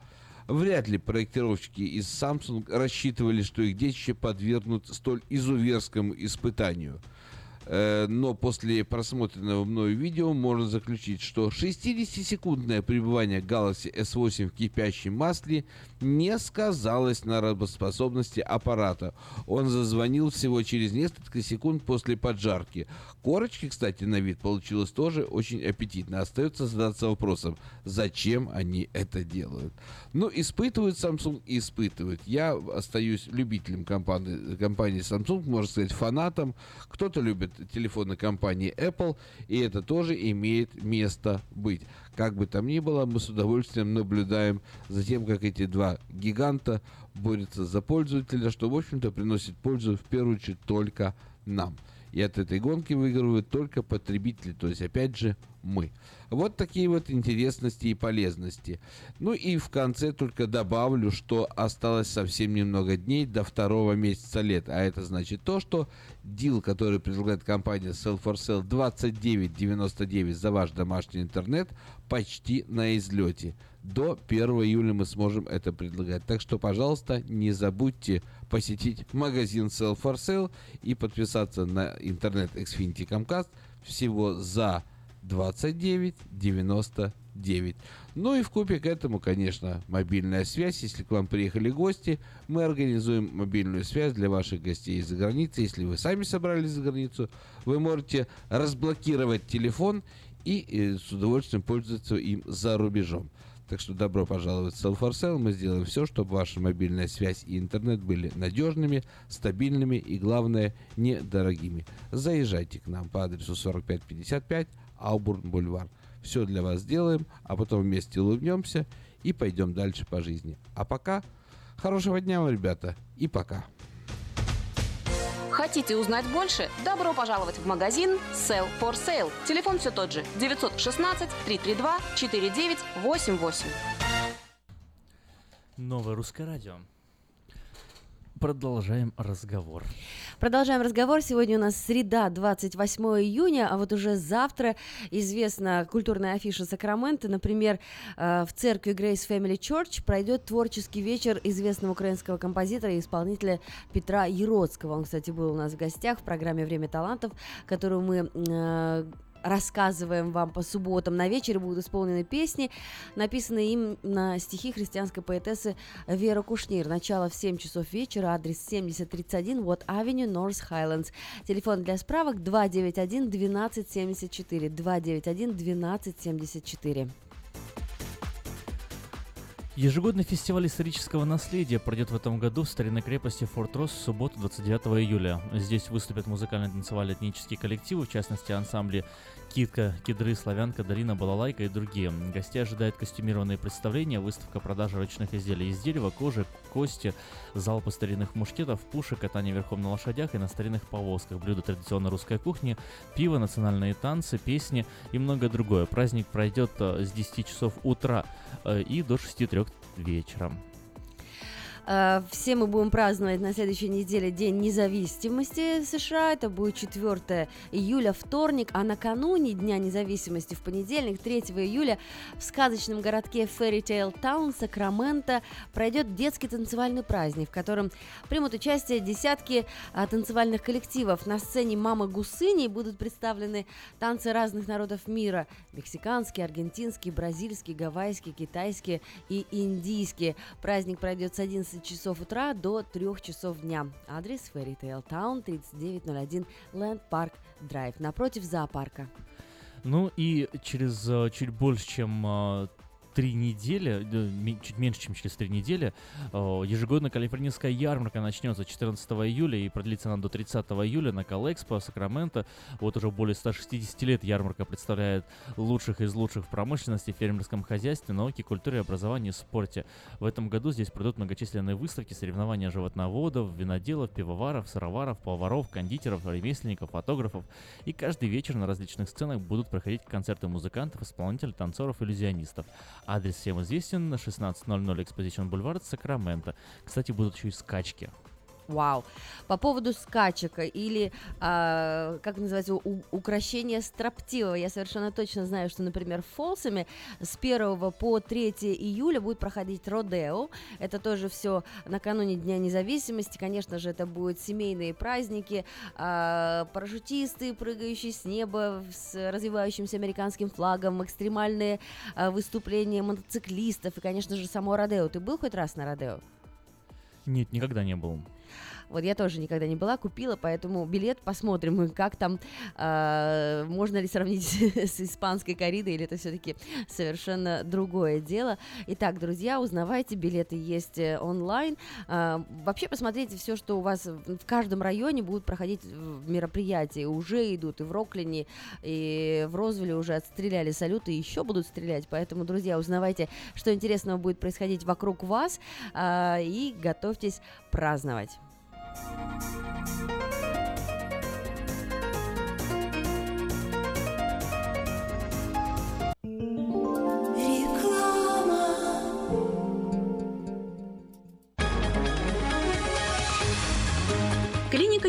Вряд ли проектировщики из Samsung рассчитывали, что их детище подвергнут столь изуверскому испытанию. Но после просмотренного мною видео можно заключить, что 60-секундное пребывание Galaxy S8 в кипящем масле не сказалось на работоспособности аппарата. Он зазвонил всего через несколько секунд после поджарки. Корочки, кстати, на вид получилось тоже очень аппетитно. Остается задаться вопросом, зачем они это делают. Но испытывают Samsung и испытывают. Я остаюсь любителем компании Samsung, можно сказать, фанатом. Кто-то любит телефоны компании Apple, и это тоже имеет место быть. Как бы там ни было, мы с удовольствием наблюдаем за тем, как эти два гиганта борются за пользователя, что, в общем-то, приносит пользу в первую очередь только нам. И от этой гонки выигрывают только потребители, то есть, опять же, мы. Вот такие вот интересности и полезности. Ну и в конце только добавлю, что осталось совсем немного дней до второго месяца лета. А это значит то, что дил, который предлагает компания Cell for Sale, 29,99 за ваш домашний интернет, почти на излете. До 1 июля мы сможем это предлагать. Так что, пожалуйста, не забудьте посетить магазин Cell for Sale и подписаться на интернет Xfinity Comcast всего за 29,99. Ну и вкупе к этому, конечно, мобильная связь. Если к вам приехали гости, мы организуем мобильную связь для ваших гостей из-за границы. Если вы сами собрались за границу, вы можете разблокировать телефон и с удовольствием пользоваться им за рубежом. Так что добро пожаловать в Cell for Sale. Мы сделаем все, чтобы ваша мобильная связь и интернет были надежными, стабильными и, главное, недорогими. Заезжайте к нам по адресу 4555 Аубурн-бульвар. Все для вас сделаем, а потом вместе улыбнемся и пойдем дальше по жизни. А пока хорошего дня вам, ребята, и пока. Хотите узнать больше? Добро пожаловать в магазин Cell for Sale. Телефон все тот же 916-332-4988. Новое русское радио. Продолжаем разговор. Продолжаем разговор. Сегодня у нас среда, 28 июня, а вот уже завтра известна культурная афиша Сакраменто. Например, в церкви Grace Family Church пройдет творческий вечер известного украинского композитора и исполнителя Петра Яроцкого. Он, кстати, был у нас в гостях в программе «Время талантов», которую мы рассказываем вам по субботам. На вечере будут исполнены песни, написанные им на стихи христианской поэтессы Веры Кушнир. Начало в 7 часов вечера, адрес 7031 Watt Avenue, North Highlands. Телефон для справок 291-1274. 291-1274. Ежегодный фестиваль исторического наследия пройдет в этом году в старинной крепости Форт Росс в субботу 29 июля. Здесь выступят музыкально-танцевальные этнические коллективы, в частности ансамбли «Китка», «Кедры», «Славянка», «Долина», «Балалайка» и другие. Гостей ожидают костюмированные представления, выставка продажи ручных изделий из дерева, кожи, кости, залпы старинных мушкетов, пушек, катание верхом на лошадях и на старинных повозках, блюда традиционной русской кухни, пиво, национальные танцы, песни и многое другое. Праздник пройдет с 10 часов утра и до 6:30 вечером. Все мы будем праздновать на следующей неделе День независимости США. Это будет 4 июля, вторник. А накануне Дня независимости в понедельник, 3 июля, в сказочном городке Fairy Tale Town, Сакраменто, пройдет детский танцевальный праздник, в котором примут участие десятки танцевальных коллективов. На сцене «Мама Гусыни» будут представлены танцы разных народов мира. Мексиканские, аргентинские, бразильские, гавайские, китайские и индийские. Праздник пройдет с 11 часов утра до 3 часов дня. Адрес: Fairy Tale Town, 3901 Land Park Drive, напротив зоопарка. Ну и через чуть больше, чем 3 недели, чуть меньше, чем через 3 недели, ежегодно калифорнийская ярмарка начнется 14 июля и продлится она до 30 июля на Калэкспо Сакраменто. Вот уже более 160 лет ярмарка представляет лучших из лучших в промышленности, фермерском хозяйстве, науке, культуре, образовании, спорте. В этом году здесь пройдут многочисленные выставки, соревнования животноводов, виноделов, пивоваров, сыроваров, поваров, кондитеров, ремесленников, фотографов. И каждый вечер на различных сценах будут проходить концерты музыкантов, исполнителей, танцоров, иллюзионистов. Адрес всем известен, 1600 Exposition Boulevard, Сакраменто. Кстати, будут еще и скачки. Вау. По поводу скачек или, как называется, украшения строптивого. Я совершенно точно знаю, что, например, в Фолсами с 1 по 3 июля будет проходить родео. Это тоже все накануне Дня независимости. Конечно же, это будут семейные праздники, парашютисты, прыгающие с неба с развивающимся американским флагом, экстремальные выступления мотоциклистов и, конечно же, само родео. Ты был хоть раз на родео? Нет, никогда не был. Вот я тоже никогда не была, купила, поэтому билет посмотрим, как там, можно ли сравнить с испанской корридой, или это все-таки совершенно другое дело. Итак, друзья, узнавайте, билеты есть онлайн. Вообще посмотрите все, что у вас в каждом районе будут проходить мероприятия. Уже идут и в Роклине, и в Розвилле уже отстреляли салюты, и еще будут стрелять. Поэтому, друзья, узнавайте, что интересного будет происходить вокруг вас, и готовьтесь праздновать. Клиника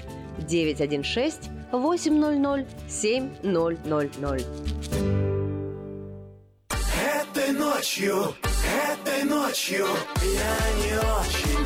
916-800-7000. Этой ночью я не очень...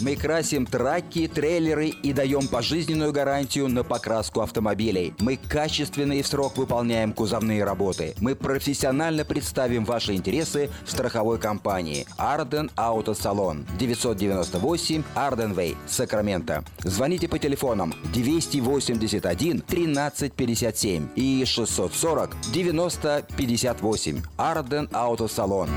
Мы красим траки, трейлеры и даем пожизненную гарантию на покраску автомобилей. Мы качественно и в срок выполняем кузовные работы. Мы профессионально представим ваши интересы в страховой компании. Arden Auto Salon, 998 Arden Way, Сакраменто. Звоните по телефонам 281 1357 и 640 9058. Arden Auto Salon.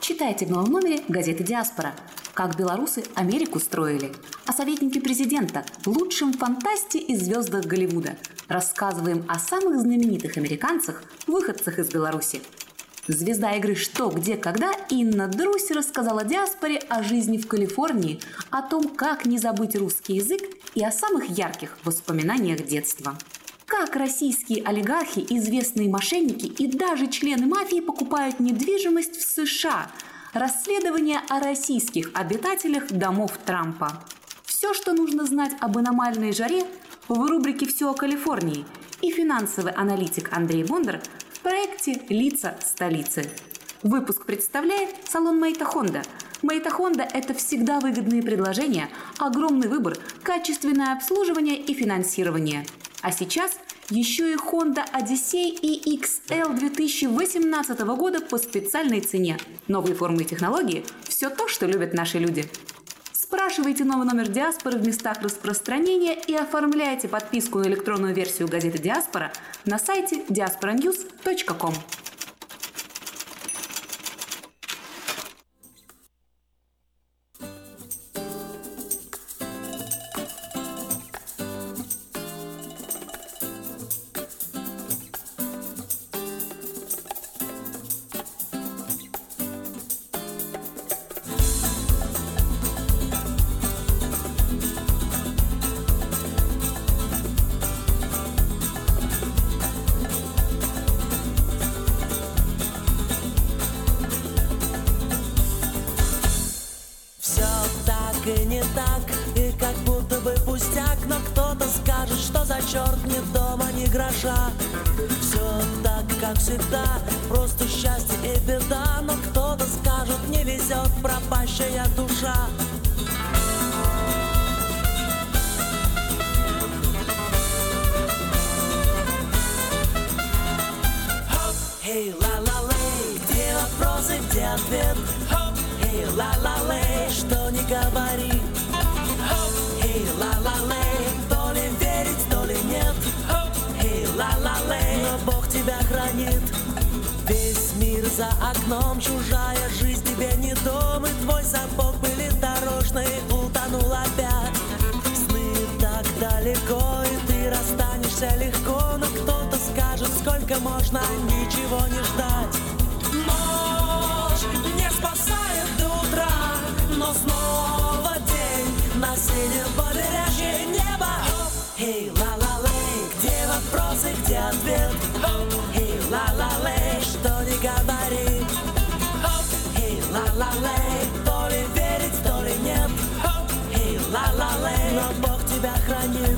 Читайте в новом номере газеты «Диаспора». Как белорусы Америку строили. О советнике президента, лучшем фантасте и звездах Голливуда. Рассказываем о самых знаменитых американцах, выходцах из Беларуси. Звезда игры «Что, где, когда» Инна Друси рассказала «Диаспоре» о жизни в Калифорнии, о том, как не забыть русский язык и о самых ярких воспоминаниях детства. Как российские олигархи, известные мошенники и даже члены мафии покупают недвижимость в США. Расследование о российских обитателях домов Трампа. Все, что нужно знать об аномальной жаре, в рубрике «Все о Калифорнии», и финансовый аналитик Андрей Бондар в проекте «Лица столицы». Выпуск представляет салон Мэйта Хонда. Мэйта Хонда – это всегда выгодные предложения, огромный выбор, качественное обслуживание и финансирование. А сейчас еще и Honda Odyssey и XL 2018 года по специальной цене. Новые формы и технологии – все то, что любят наши люди. Спрашивайте новый номер «Диаспоры» в местах распространения и оформляйте подписку на электронную версию газеты «Диаспора» на сайте diasporanews.com. La la la. тебя хранит. Весь мир за окном, чужая жизнь тебе не дом, и твой сапог были дорожные, утонул опять. Сны так далеко, и ты расстанешься легко, но кто-то скажет, сколько можно ничего не ждать. Ночь не спасает до утра, но снова день на синем побережье неба. Эй, ла-ла-лей, где вопросы, где ответ? Эй, ла-ла-лей, что не говори. Эй, ла-ла-лей, то ли верить, то ли нет. Эй, ла-ла-лей, но Бог тебя хранит.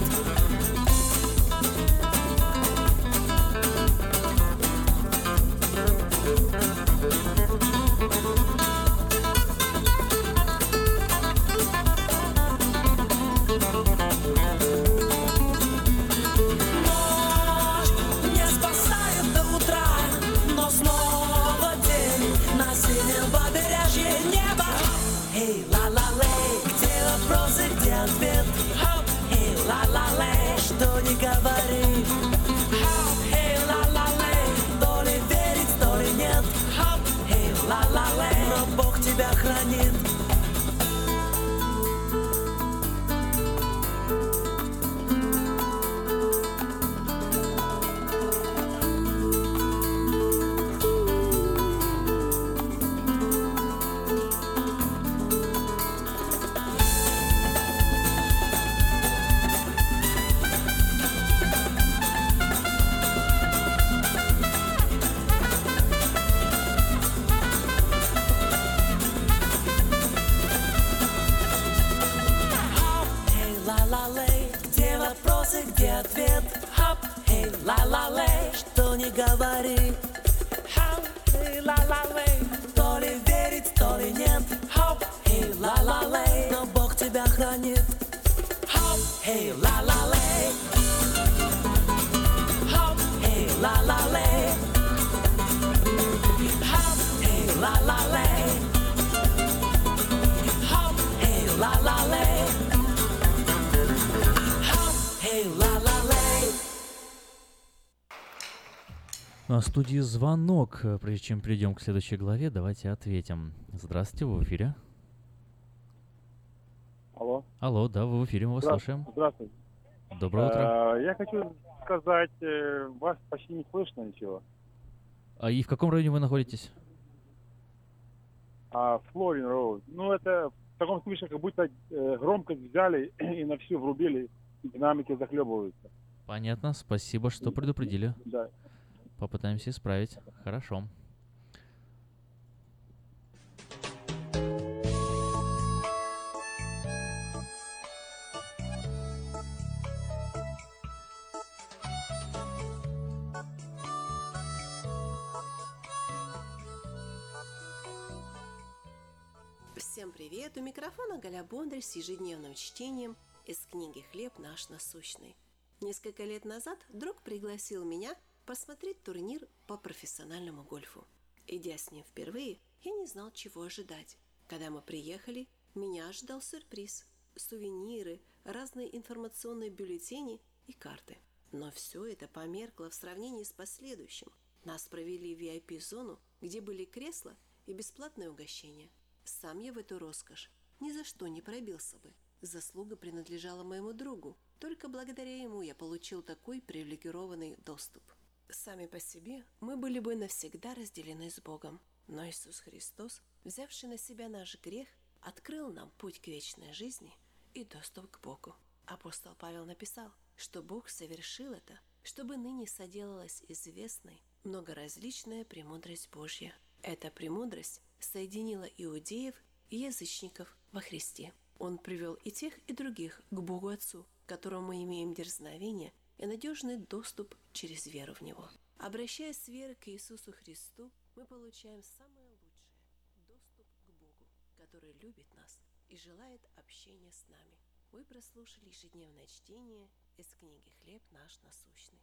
На студии звонок. Прежде чем перейдем к следующей главе, давайте ответим. Здравствуйте, вы в эфире. Алло. Алло, да, вы в эфире, мы вас слушаем. Здравствуйте. Доброе утро. Я хочу сказать, вас почти не слышно ничего. А и в каком районе вы находитесь? Флорин Роуд. Ну, это в таком случае, как будто громкость взяли и на всю врубили, и динамики захлебываются. Понятно, спасибо, что предупредили. Да. Попытаемся исправить. Хорошо. Всем привет! У микрофона Галя Бондарь с ежедневным чтением из книги «Хлеб наш насущный». Несколько лет назад друг пригласил меня посмотреть турнир по профессиональному гольфу. Идя с ним впервые, я не знал, чего ожидать. Когда мы приехали, меня ожидал сюрприз. Сувениры, разные информационные бюллетени и карты. Но все это померкло в сравнении с последующим. Нас провели в VIP-зону, где были кресла и бесплатное угощение. Сам я в эту роскошь ни за что не пробился бы. Заслуга принадлежала моему другу. Только благодаря ему я получил такой привилегированный доступ. Сами по себе мы были бы навсегда разделены с Богом. Но Иисус Христос, взявший на себя наш грех, открыл нам путь к вечной жизни и доступ к Богу. Апостол Павел написал, что Бог совершил это, чтобы ныне соделалась известной многоразличная премудрость Божья. Эта премудрость соединила иудеев и язычников во Христе. Он привел и тех, и других к Богу Отцу, которому мы имеем дерзновение и надежный доступ через веру в Него. Обращаясь с верой к Иисусу Христу, мы получаем самое лучшее – доступ к Богу, который любит нас и желает общения с нами. Вы прослушали ежедневное чтение из книги «Хлеб наш насущный».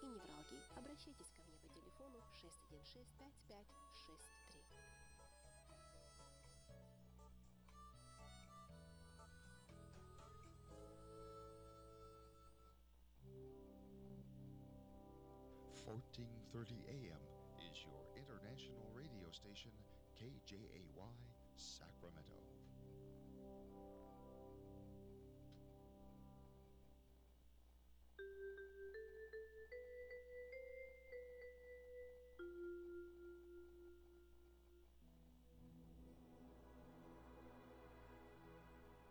и невралгии. Обращайтесь ко мне по телефону 616-5563. AM is your international radio station KJAY Sacramento.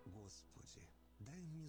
Господи, дай мне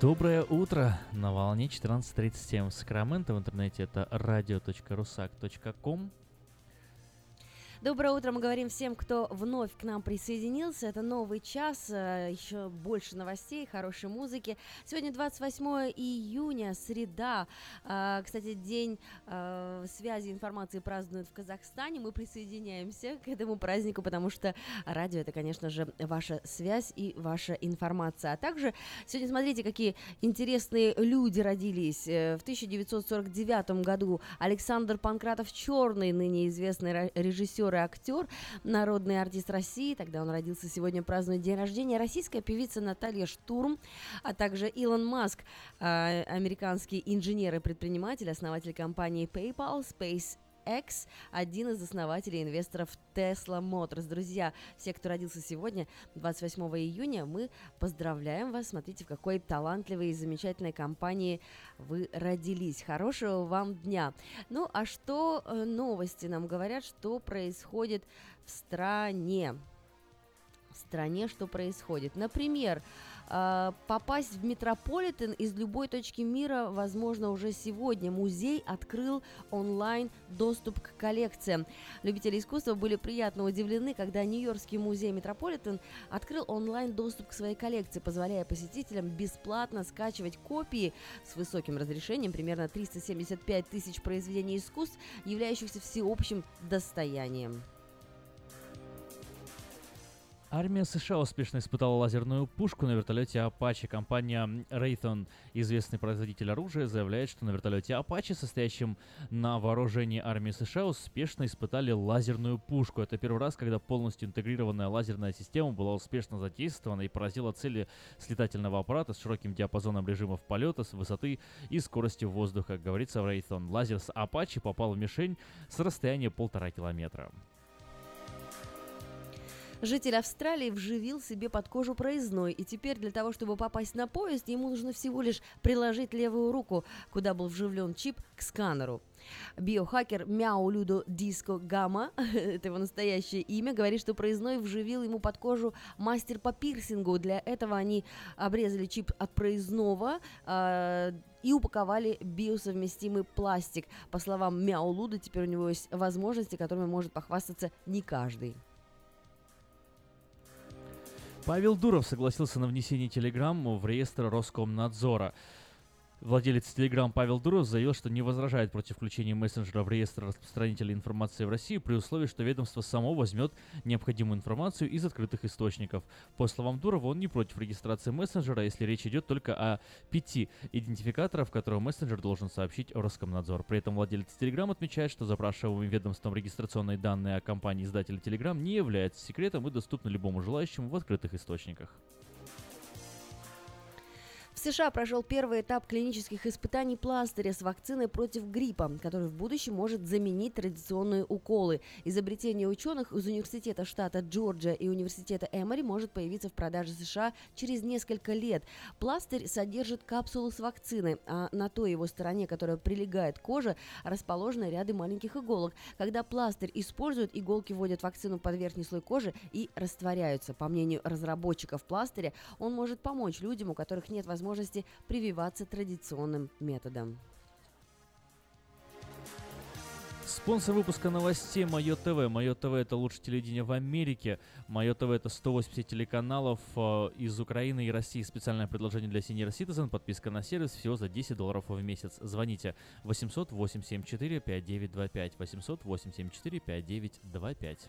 Доброе утро! На волне 14.37 в Сакраменто. В интернете это radio.rusak.com. Доброе утро, мы говорим всем, кто вновь к нам присоединился. Это новый час, еще больше новостей, хорошей музыки. Сегодня 28 июня, среда. Кстати, день связи информации празднуют в Казахстане. Мы присоединяемся к этому празднику, потому что радио — это, конечно же, ваша связь и ваша информация. А также сегодня, смотрите, какие интересные люди родились. В 1949 году Александр Панкратов Черный, ныне известный режиссер режиссер и актер, народный артист России, тогда он родился, сегодня празднует день рождения, российская певица Наталья Штурм, а также Илон Маск, американский инженер и предприниматель, основатель компании PayPal, SpaceX, один из основателей и инвесторов Tesla Motors. Друзья, все, кто родился сегодня, 28 июня, мы поздравляем вас. Смотрите, в какой талантливой и замечательной компании вы родились. Хорошего вам дня. Ну, а что новости нам говорят, что происходит в стране? В стране что происходит? Например, попасть в Метрополитен из любой точки мира возможно уже сегодня. Музей открыл онлайн доступ к коллекциям. Любители искусства были приятно удивлены, когда Нью-Йоркский музей Метрополитен открыл онлайн доступ к своей коллекции, позволяя посетителям бесплатно скачивать копии с высоким разрешением, примерно 375 тысяч произведений искусств, являющихся всеобщим достоянием. Армия США успешно испытала лазерную пушку на вертолете Apache. Компания Raytheon, известный производитель оружия, заявляет, что на вертолете Apache, состоящем на вооружении армии США, успешно испытали лазерную пушку. Это первый раз, когда полностью интегрированная лазерная система была успешно задействована и поразила цели с летательного аппарата с широким диапазоном режимов полета, с высоты и скоростью воздуха, как говорится в Raytheon. Лазер с Apache попал в мишень с расстояния 1,5 километра. Житель Австралии вживил себе под кожу проездной, и теперь для того, чтобы попасть на поезд, ему нужно всего лишь приложить левую руку, куда был вживлен чип, к сканеру. Биохакер Мяу Людо Диско Гамма, это его настоящее имя, говорит, что проездной вживил ему под кожу мастер по пирсингу. Для этого они обрезали чип от проездного и упаковали биосовместимый пластик. По словам Мяу Людо, теперь у него есть возможности, которыми может похвастаться не каждый. Павел Дуров согласился на внесение Телеграмму в реестр Роскомнадзора. Владелец Телеграм Павел Дуров заявил, что не возражает против включения мессенджера в реестр распространителей информации в России при условии, что ведомство само возьмет необходимую информацию из открытых источников. По словам Дурова, он не против регистрации мессенджера, если речь идет только о 5 идентификаторах, которые мессенджер должен сообщить Роскомнадзор. При этом владелец Телеграм отмечает, что запрашиваемым ведомством регистрационные данные о компании-издателе Телеграм не являются секретом и доступны любому желающему в открытых источниках. В США прошел первый этап клинических испытаний пластыря с вакциной против гриппа, который в будущем может заменить традиционные уколы. Изобретение ученых из университета штата Джорджия и университета Эмори может появиться в продаже США через несколько лет. Пластырь содержит капсулу с вакциной, а на той его стороне, которая прилегает к коже, расположены ряды маленьких иголок. Когда пластырь используют, иголки вводят вакцину под верхний слой кожи и растворяются. По мнению разработчиков пластыря, он может помочь людям, у которых нет возможности прививаться традиционным методом. Спонсор выпуска новостей Мое ТВ. Мое ТВ — это лучшее телевидение в Америке. Мое ТВ — это 180 телеканалов из Украины и России. Специальное предложение для Senior Citizen. Подписка на сервис всего за $10 в месяц. Звоните 800-874-5925. 800-874-5925.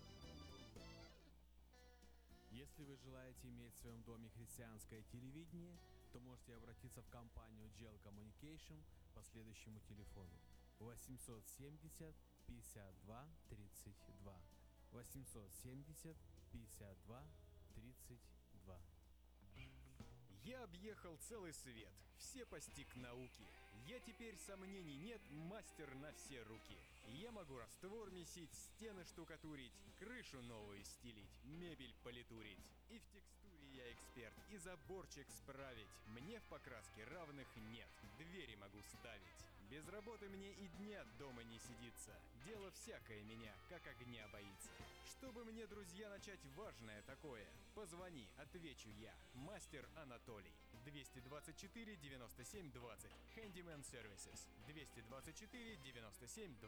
Если вы желаете иметь в своем доме христианское телевидение, то можете обратиться в компанию GL Communication по следующему телефону 870 52 32 870 52 32. Я объехал целый свет, все постиг науки. Я теперь, сомнений нет, мастер на все руки. Я могу раствор месить, стены штукатурить, крышу новую стелить, мебель политурить. И в текстуре я эксперт, и заборчик справить. Мне в покраске равных нет, двери могу ставить. Без работы мне и дня дома не сидится. Дело всякое меня, как огня боится. Чтобы мне, друзья, начать важное такое, позвони, отвечу я. Мастер Анатолий. 224-97-20. Handyman Services. 224-97-20.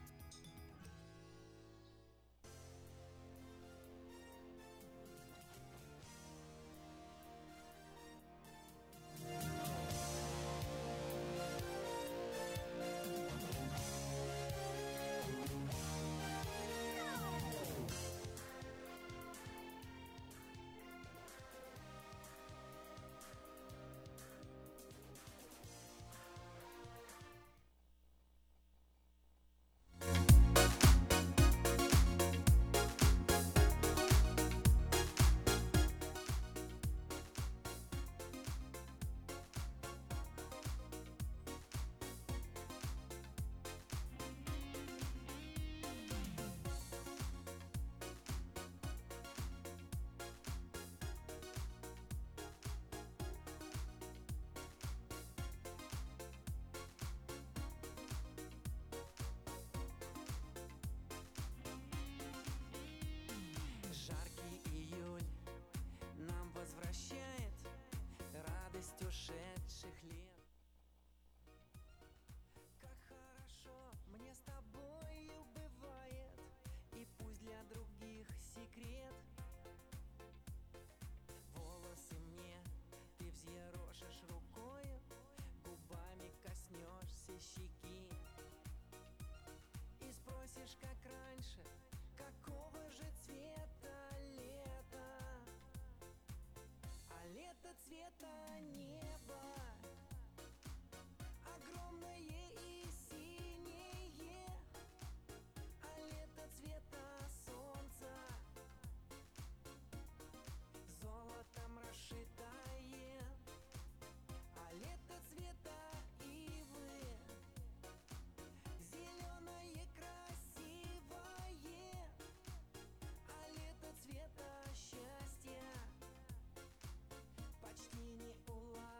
Почти не уловимо.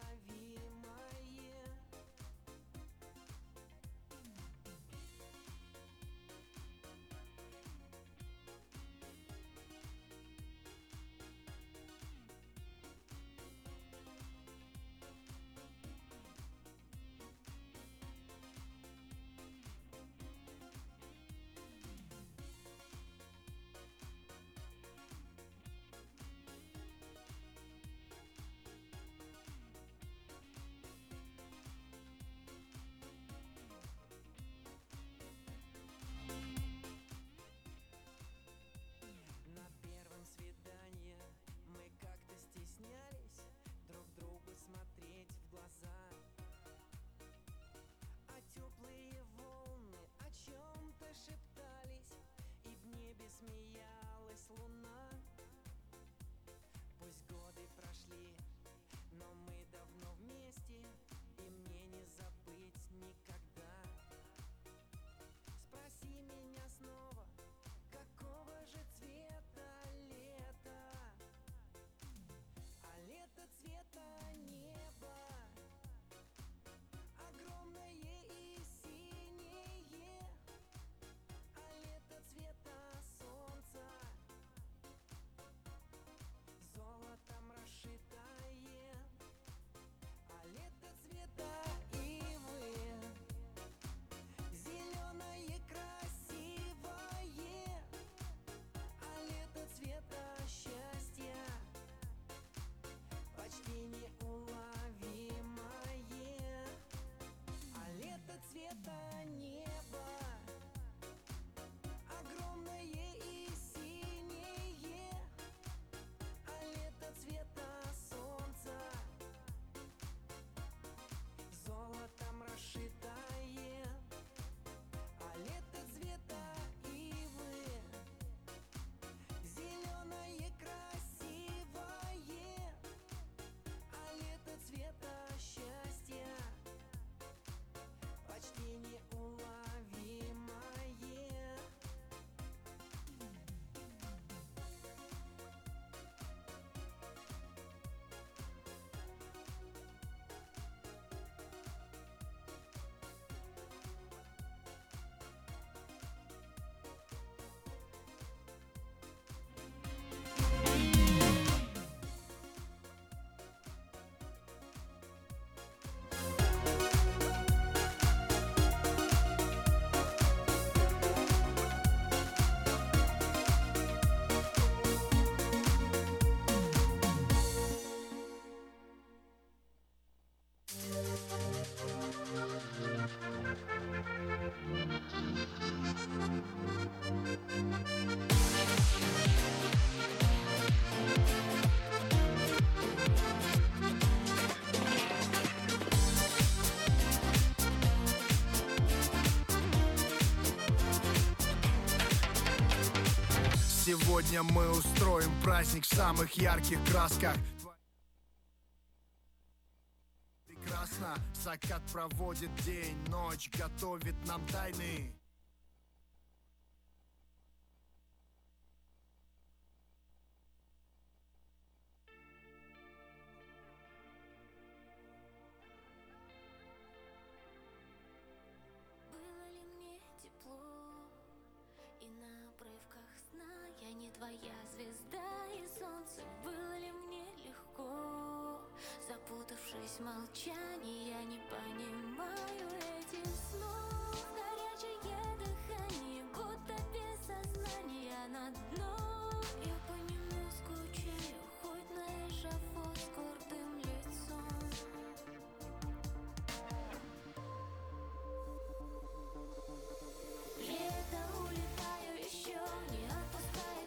Сегодня мы устроим праздник в самых ярких красках. Прекрасно, закат проводит день, ночь готовит нам тайны. Твоя звезда и солнце, было ли мне легко? Запутавшись в молчании, я не понимаю этих слов. Горячее дыхание, будто без сознания на дно. Я по нему скучаю, хоть на эшафо с гордым лицом. Лето, улетаю еще не отпускаю.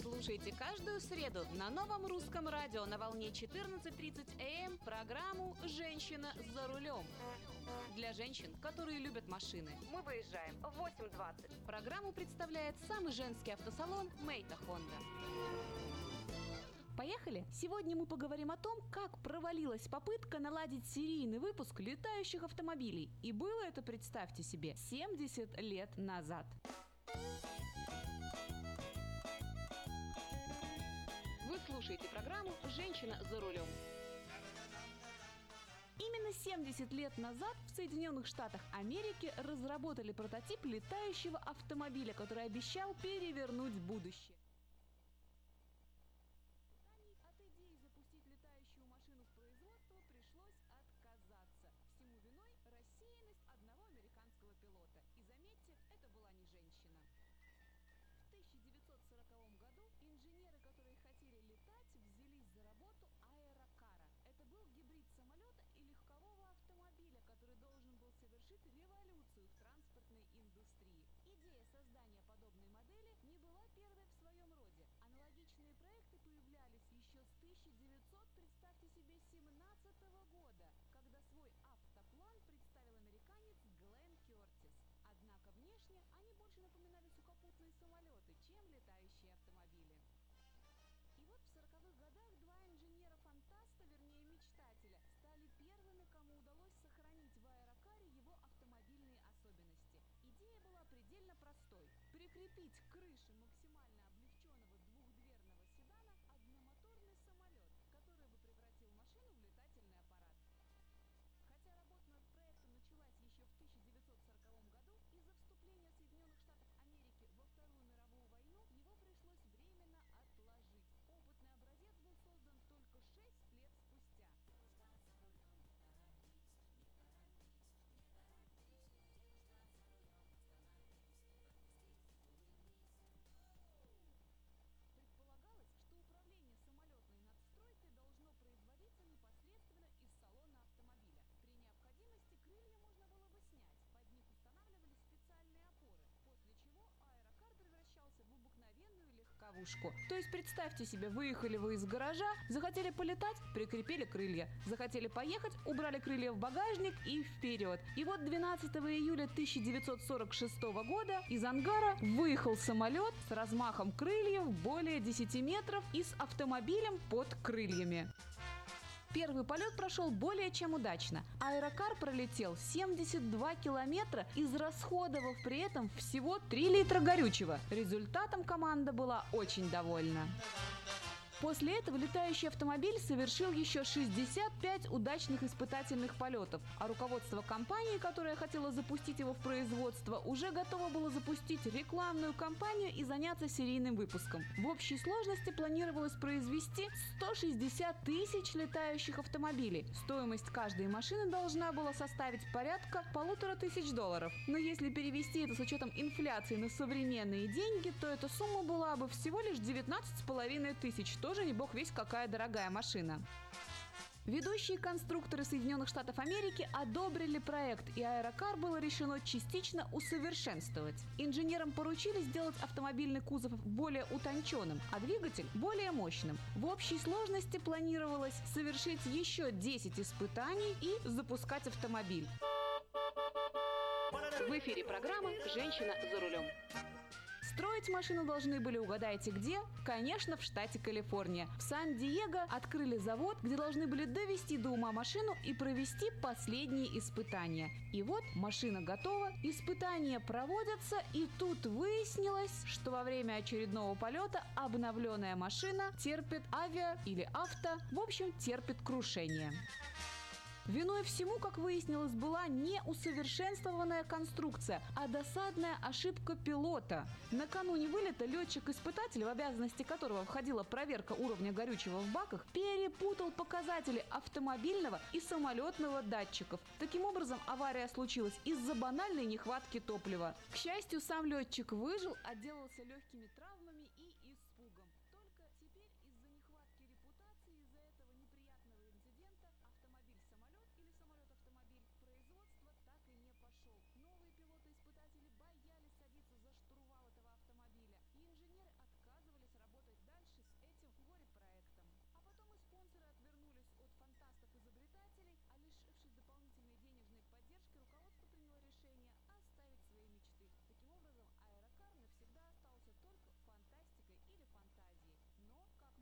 Слушайте каждую среду на новом русском радио на волне 14:30 АМ программу «Женщина за рулем». Для женщин, которые любят машины. Мы выезжаем в 8:20. Программу представляет самый женский автосалон «Мэйта Хонда». Поехали! Сегодня мы поговорим о том, как провалилась попытка наладить серийный выпуск летающих автомобилей. И было это, представьте себе, 70 лет назад. Вы слушаете программу «Женщина за рулем». Именно 70 лет назад в Соединенных Штатах Америки разработали прототип летающего автомобиля, который обещал перевернуть будущее. От идеи запустить летающую машину в производство пришлось отказаться. Всему виной рассеянность одного американского пилота. И заметьте, это была не женщина. В 1940 году инженеры, которые хотели летать, взялись за работу аэрокара. Это был гибрид самолета и легкового автомобиля, который должен был совершить революцию в транспортной индустрии. Идея создания подобной модели не была первой в своем роде. Аналогичные проекты появлялись еще с 1917 года, когда свой автоплан представил американец Глен Кёртис. Однако внешне они больше напоминали сухопутные самолеты, чем летающие автомобили. И вот в 40-х годах два инженера-фантаста ловушку. То есть представьте себе, выехали вы из гаража, захотели полетать, прикрепили крылья. Захотели поехать, убрали крылья в багажник и вперед. И вот 12 июля 1946 года из ангара выехал самолет с размахом крыльев более 10 метров и с автомобилем под крыльями. Первый полет прошел более чем удачно. Аэрокар пролетел 72 километра, израсходовав при этом всего 3 литра горючего. Результатом команда была очень довольна. После этого летающий автомобиль совершил еще 65 удачных испытательных полетов, а руководство компании, которая хотела запустить его в производство, уже готово было запустить рекламную кампанию и заняться серийным выпуском. В общей сложности планировалось произвести 160 тысяч летающих автомобилей. Стоимость каждой машины должна была составить порядка $1500. Но если перевести это с учетом инфляции на современные деньги, то эта сумма была бы всего лишь 19 500. Тоже не бог весть какая дорогая машина. Ведущие конструкторы Соединенных Штатов Америки одобрили проект, и аэрокар было решено частично усовершенствовать. Инженерам поручили сделать автомобильный кузов более утонченным, а двигатель более мощным. В общей сложности планировалось совершить еще 10 испытаний и запускать автомобиль. В эфире программа «Женщина за рулем». Строить машину должны были, угадайте где? Конечно, в штате Калифорния. В Сан-Диего открыли завод, где должны были довести до ума машину и провести последние испытания. И вот машина готова, испытания проводятся, и тут выяснилось, что во время очередного полета обновленная машина терпит авиа или авто, в общем, терпит крушение. Виной всему, как выяснилось, была не усовершенствованная конструкция, а досадная ошибка пилота. Накануне вылета летчик-испытатель, в обязанности которого входила проверка уровня горючего в баках, перепутал показатели автомобильного и самолетного датчиков. Таким образом, авария случилась из-за банальной нехватки топлива. К счастью, сам летчик выжил, отделался легкими травмами и испугом. Только теперь из-за нехватки репутации, из-за этого неприятного инцидента автомобиль-самолет или самолет-автомобиль производства так и не пошел. Новые пилоты-испытатели боялись садиться за штурвал этого автомобиля, и инженеры отказывались работать дальше с этим горе-проектом. А потом и спонсоры отвернулись от фантастов-изобретателей, а лишившись дополнительной денежной поддержки, руководство приняло решение оставить свои мечты. Таким образом, аэрокар навсегда остался только фантастикой или фантазией. Но, как мы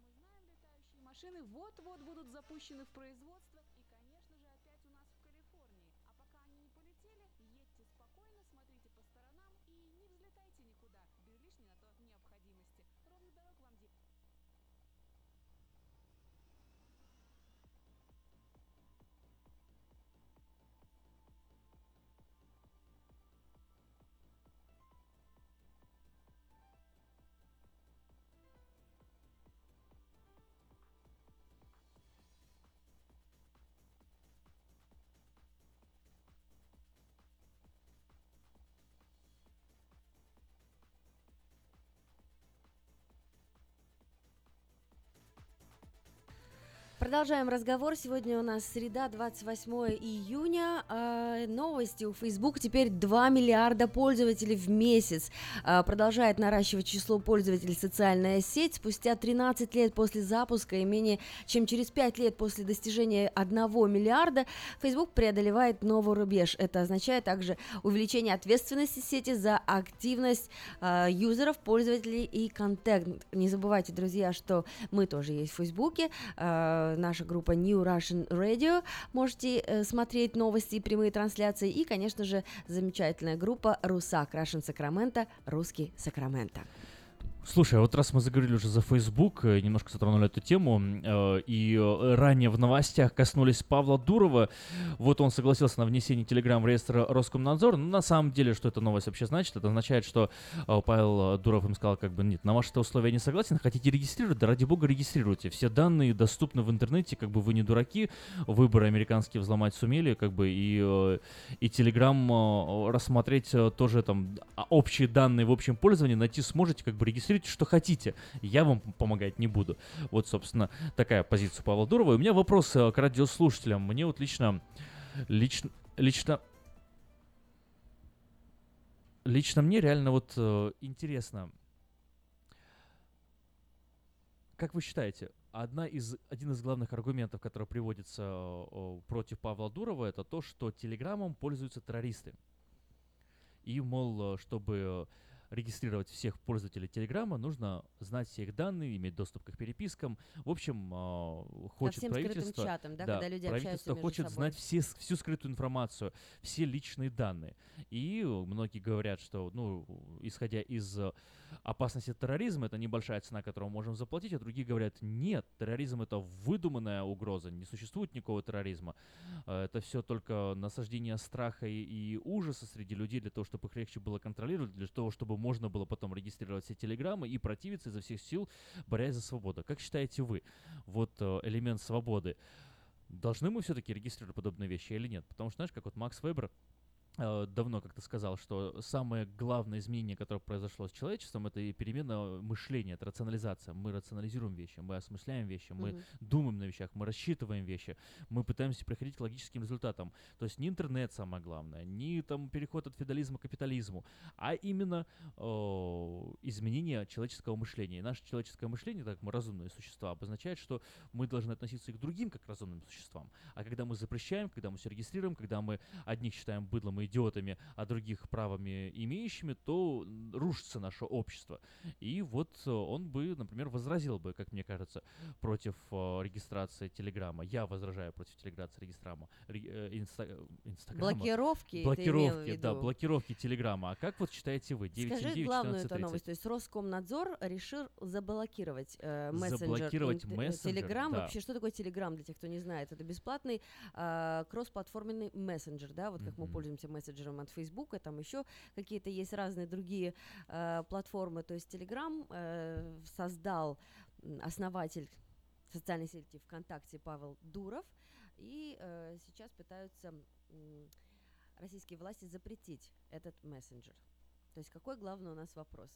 знаем, летающие машины вот-вот будут запущены в производство и, конечно же, опять у нас в Калифорнии. А пока они не полетели, едьте спокойно, смотрите по сторонам и не взлетайте никуда, без лишней на то необходимости. Ровных дорог вам, Ди. Продолжаем разговор. Сегодня у нас среда, 28 июня. Новости. У Facebook теперь 2 миллиарда пользователей в месяц. Продолжает наращивать число пользователей социальная сеть. Спустя 13 лет после запуска и менее чем через 5 лет после достижения 1 миллиарда Facebook преодолевает новый рубеж. Это означает также увеличение ответственности сети за активность юзеров, пользователей и контент. Не забывайте, друзья, что мы тоже есть в Facebook. Наша группа New Russian Radio. Можете смотреть новости и прямые трансляции. И, конечно же, замечательная группа «Русак» Russian Sacramento, «Русский Сакраменто». Слушай, а вот раз мы заговорили уже за Facebook, немножко затронули эту тему, и ранее в новостях коснулись Павла Дурова. Вот он согласился на внесение Telegram в реестр Роскомнадзора. Но на самом деле, что эта новость вообще значит? Это означает, что Павел Дуров им сказал, как бы, нет, на ваши-то условия я не согласен, хотите регистрировать? Да ради бога, регистрируйте. Все данные доступны в интернете, как бы вы не дураки, выборы американские взломать сумели, как бы, и Telegram рассмотреть тоже там общие данные в общем пользовании, найти сможете, как бы регистрировать. Что хотите, я вам помогать не буду. Вот, собственно, такая позиция Павла Дурова. И у меня вопрос к радиослушателям. Мне вот лично мне реально вот интересно. Как вы считаете, один из главных аргументов, который приводится против Павла Дурова, это то, что телеграммом пользуются террористы. И, мол, чтобы регистрировать всех пользователей телеграмма, нужно знать все их данные, иметь доступ к их перепискам. В общем, хочет правительство... Чатом, да, когда люди правительство хочет собой. Знать всю скрытую информацию, все личные данные. И многие говорят, что, исходя из опасности терроризма, это небольшая цена, которую мы можем заплатить, а другие говорят, нет, терроризм — это выдуманная угроза, не существует никакого терроризма. Это все только насаждение страха и ужаса среди людей для того, чтобы их легче было контролировать, для того, чтобы можно было потом регистрировать все телеграммы и противиться изо всех сил, борясь за свободу. Как считаете вы, элемент свободы, должны мы все-таки регистрировать подобные вещи или нет? Потому что, знаешь, как Макс Вебер давно как-то сказал, что самое главное изменение, которое произошло с человечеством, это перемена мышления, это рационализация. Мы рационализируем вещи, мы осмысляем вещи, мы думаем на вещах, мы рассчитываем вещи, мы пытаемся приходить к логическим результатам. То есть не интернет самое главное, не переход от феодализма к капитализму, а именно изменение человеческого мышления. И наше человеческое мышление, так как мы разумные существа, обозначает, что мы должны относиться и к другим как к разумным существам. А когда мы запрещаем, когда мы все регистрируем, когда мы одних считаем быдлом идиотами, а других правами имеющими, то рушится наше общество. И он бы, например, возразил бы, как мне кажется, против регистрации телеграмма. Я возражаю против регистрации телеграмма. Инстаграма. Блокировки телеграмма. А как считаете вы? 9, скажи 9, главную 14, эту новость. То есть Роскомнадзор решил заблокировать мессенджер. Телеграм. Да. Вообще, что такое телеграм для тех, кто не знает? Это бесплатный кроссплатформенный мессенджер, да, как мы пользуемся мессенджером от Фейсбука, там еще какие-то есть разные другие платформы, то есть Телеграм создал основатель социальной сети ВКонтакте Павел Дуров, и сейчас пытаются российские власти запретить этот мессенджер. То есть какой главный у нас вопрос?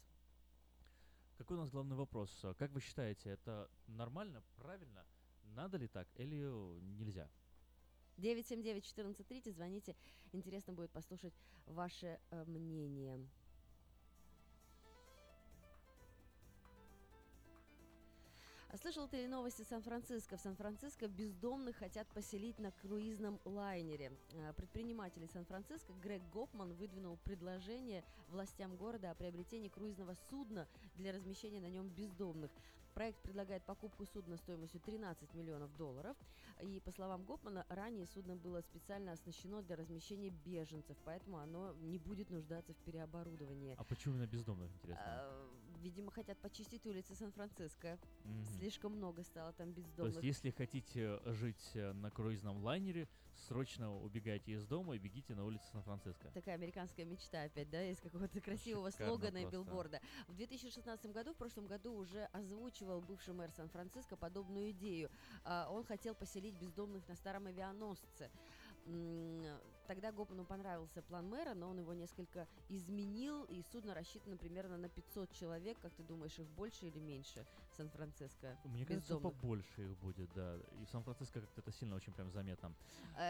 Какой у нас главный вопрос? Как вы считаете, это нормально, правильно, надо ли так или нельзя? 979-1430, звоните, интересно будет послушать ваше мнение. Слышал ты новости Сан-Франциско? В Сан-Франциско бездомных хотят поселить на круизном лайнере. Предприниматели Сан-Франциско Грег Гопман выдвинул предложение властям города о приобретении круизного судна для размещения на нем бездомных. Проект предлагает покупку судна стоимостью $13 миллионов. И, по словам Гопмана, ранее судно было специально оснащено для размещения беженцев, поэтому оно не будет нуждаться в переоборудовании. А почему на бездомных, интересно? Видимо, хотят почистить улицы Сан-Франциско. Слишком много стало там бездомных. То есть, если хотите жить на круизном лайнере, срочно убегайте из дома и бегите на улицу Сан-Франциско. Такая американская мечта опять, да, из какого-то красивого слогана и билборда. В 2016 году, в прошлом году, уже озвучивал бывший мэр Сан-Франциско подобную идею. Он хотел поселить бездомных на старом авианосце. Тогда Гопману понравился план мэра, но он его несколько изменил, и судно рассчитано примерно на 500 человек. Как ты думаешь, их больше или меньше в Сан-Франциско? Мне кажется, побольше их будет, да. И в Сан-Франциско как-то это сильно очень прям заметно.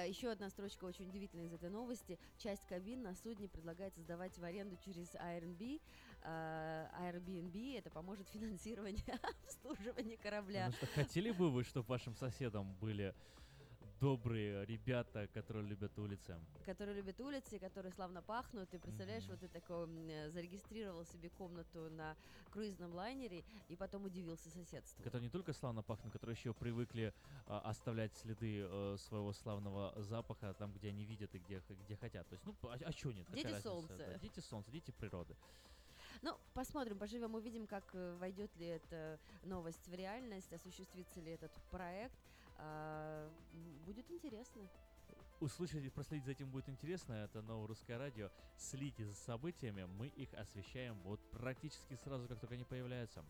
Еще одна строчка очень удивительная из этой новости. Часть кабин на судне предлагается сдавать в аренду через Airbnb. Это поможет финансирование обслуживания корабля. Потому что хотели бы вы, чтобы вашим соседом были... добрые ребята, которые любят улицы. Которые любят улицы, которые славно пахнут. И представляешь, ты такой зарегистрировал себе комнату на круизном лайнере и потом удивился соседству. Которые не только славно пахнут, которые еще привыкли оставлять следы своего славного запаха там, где они видят и где хотят. То есть, чего нет? Дети солнца. Да? Дети солнца, дети природы. Посмотрим, поживем, увидим, как войдет ли эта новость в реальность, осуществится ли этот проект. Будет интересно. Услышать и проследить за этим будет интересно. Это Новое Русское Радио. Следите за событиями. Мы их освещаем практически сразу, как только они появляются.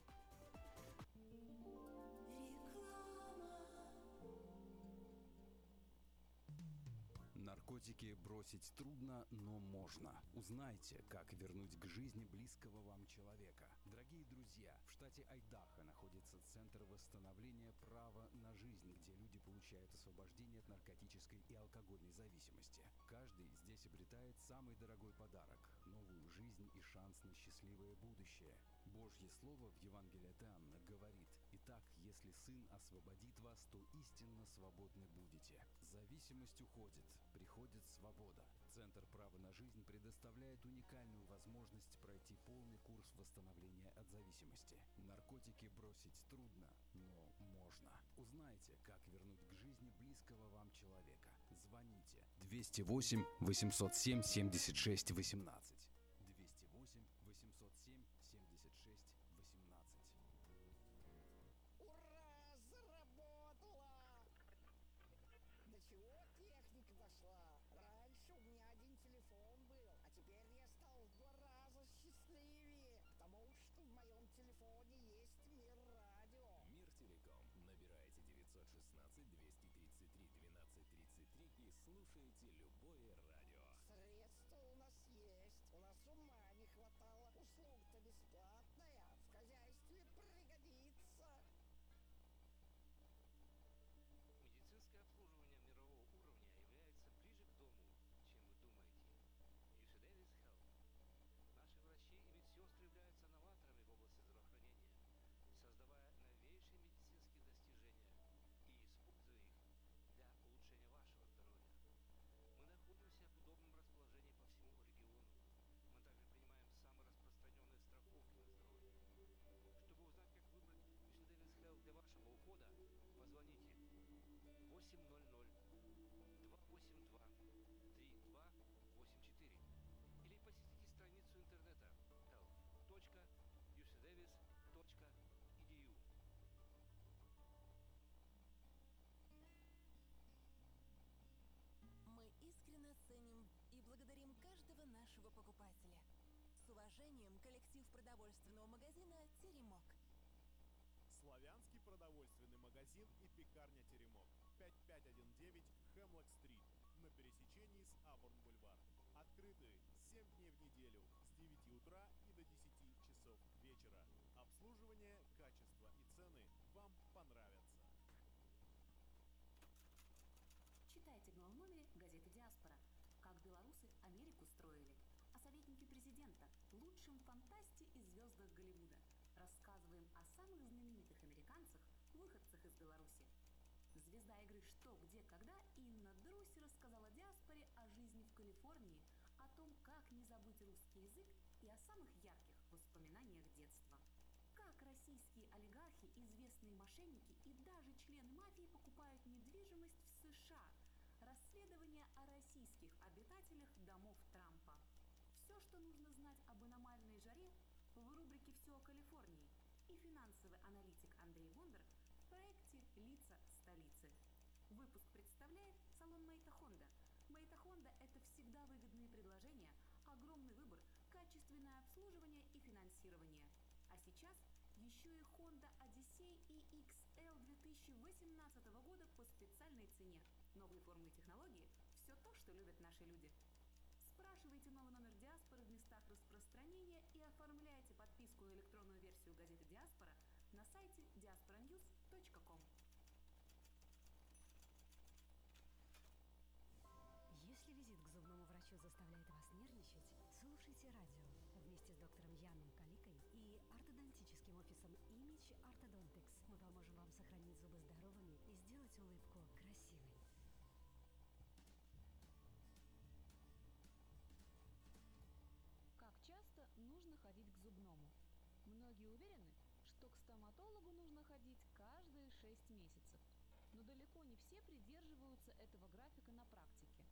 Наркотики бросить трудно, но можно. Узнайте, как вернуть к жизни близкого вам человека. Дорогие друзья, в штате Айдахо находится Центр восстановления права на жизнь, где люди получают освобождение от наркотической и алкогольной зависимости. Каждый здесь обретает самый дорогой подарок – новую жизнь и шанс на счастливое будущее. Божье слово в Евангелии от Иоанна говорит: Так, если сын освободит вас, то истинно свободны будете. Зависимость уходит, приходит свобода. Центр права на жизнь предоставляет уникальную возможность пройти полный курс восстановления от зависимости. Наркотики бросить трудно, но можно. Узнайте, как вернуть к жизни близкого вам человека. Звоните 208 807 76 18. 208 807 76 18. Ура! Заработала! До чего техника дошла? Раньше у меня один телефон был, а теперь я стал в 2 раза счастливее, потому что в моем телефоне есть Мир Радио. Мир Телеком. Набирайте 916-233-1233 и слушайте любое радио. Средства у нас есть. У нас ума не хватало. Услуга-то бесплатная. В хозяйстве пригодится. Медицинское обслуживание мирового уровня является ближе к дому, чем вы думаете. Ешедевис Health. Наши врачи и медсестры являются новаторами в области здравоохранения, создавая новейшие медицинские достижения и используя их для улучшения вашего здоровья. Мы находимся в удобном расположении по всему региону. Мы также принимаем самые распространенные страховки на здоровье. Чтобы узнать, как выбрать Ешедевис Health для вашего ухода, позвоните 800-282-3284 или посетите страницу интернета health.ucdavis.edu. Мы искренне ценим и благодарим каждого нашего покупателя. С уважением, коллектив продовольственного магазина «Теремок». Славянский продовольственный магазин и пекарня «Теремок». 5519 Хемлок-стрит на пересечении с Абурн-бульвар. Открыты 7 дней в неделю с 9 утра и до 10 часов вечера. Обслуживание, качество и цены вам понравятся. Читайте в новом номере газеты «Диаспора». Как белорусы Америку строили. О советнике президента, лучшем фантасте и звездах Голливуда. Рассказываем о самых знаменитых американцах, выходцах из Беларуси. Звезда игры «Что, где, когда» Инна Друси рассказала диаспоре о жизни в Калифорнии, о том, как не забыть русский язык и о самых ярких воспоминаниях детства. Как российские олигархи, известные мошенники и даже члены мафии покупают недвижимость в США. Расследование о российских обитателях домов Трампа. Все, что нужно знать об аномальной жаре, в рубрике «Все о Калифорнии» и финансовый аналитик Андрей Бондар в проекте «Лица столицы». Выпуск представляет салон Мэйта Хонда. Мэйта Хонда – это всегда выгодные предложения, огромный выбор, качественное обслуживание и финансирование. А сейчас еще и Honda Odyssey и XL 2018 года по специальной цене. Новые формы и технологии – все то, что любят наши люди. Спрашивайте новый номер «Диаспоры» в местах распространения и оформляйте подписку на электронную версию газеты «Диаспора» на сайте diasporanews.com. Если визит к зубному врачу заставляет вас нервничать, слушайте радио. Вместе с доктором Яном Каликой и ортодонтическим офисом Image Orthodontics мы поможем вам сохранить зубы здоровыми и сделать улыбку красивой. Как часто нужно ходить к зубному? Многие уверены, что к стоматологу нужно ходить каждые 6 месяцев. Но далеко не все придерживаются этого графика на практике.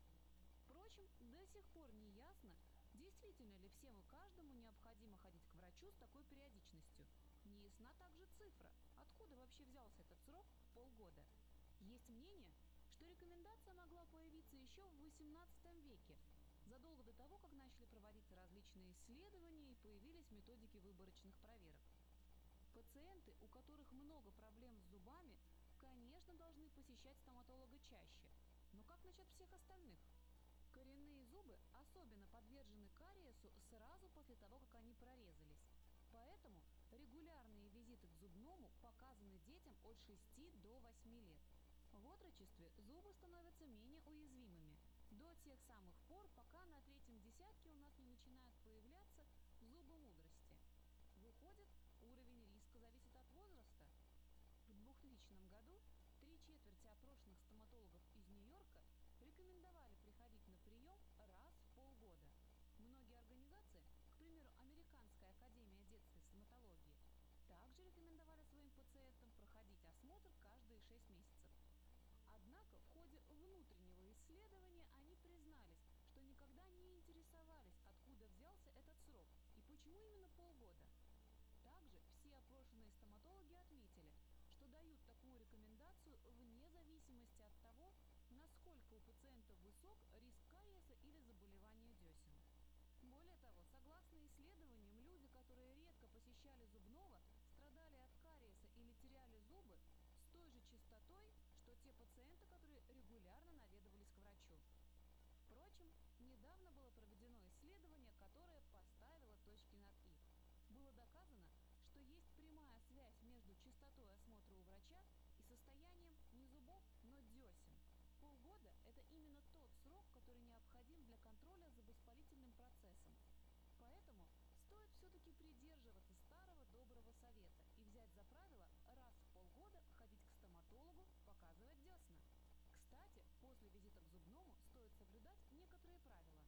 Впрочем, до сих пор не ясно, действительно ли всем и каждому необходимо ходить к врачу с такой периодичностью. Не ясна также цифра, откуда вообще взялся этот срок – полгода. Есть мнение, что рекомендация могла появиться еще в XVIII веке, задолго до того, как начали проводиться различные исследования и появились методики выборочных проверок. Пациенты, у которых много проблем с зубами, конечно, должны посещать стоматолога чаще. Но как насчет всех остальных? Коренные зубы особенно подвержены кариесу сразу после того, как они прорезались. Поэтому регулярные визиты к зубному показаны детям от 6 до 8 лет. В отрочестве зубы становятся менее уязвимыми. До тех самых пор, пока на 3-м десятке у нас не начинают появляться зубы мудрости. Выходит, уровень риска зависит от возраста. 2000 году 3/4 опрошенных стоматологов из Нью-Йорка рекомендовали приходить на прием раз в полгода. Многие организации, к примеру, Американская академия детской стоматологии, также рекомендовали своим пациентам проходить осмотр каждые 6 месяцев. Однако в ходе внутреннего исследования они признались, что никогда не интересовались, откуда взялся этот срок и почему именно полгода. Также все опрошенные стоматологи отметили, что дают такую рекомендацию вне зависимости от того, насколько у пациента высок риск кариеса или заболевания десен. Более того, согласно исследованиям, люди, которые редко посещали зубного, страдали от кариеса или теряли зубы с той же частотой, что те пациенты, которые регулярно наведывались к врачу. Впрочем, недавно было проведено исследование, которое поставило точки над «и». Было доказано, что есть прямая связь между частотой осмотра у врача и состоянием не зубов, но десен. Полгода – это именно тот срок, который необходим для контроля за воспалительным процессом. Поэтому стоит все-таки придерживаться старого доброго совета и взять за правило раз в полгода ходить к стоматологу, показывать десна. Кстати, после визита к зубному стоит соблюдать некоторые правила.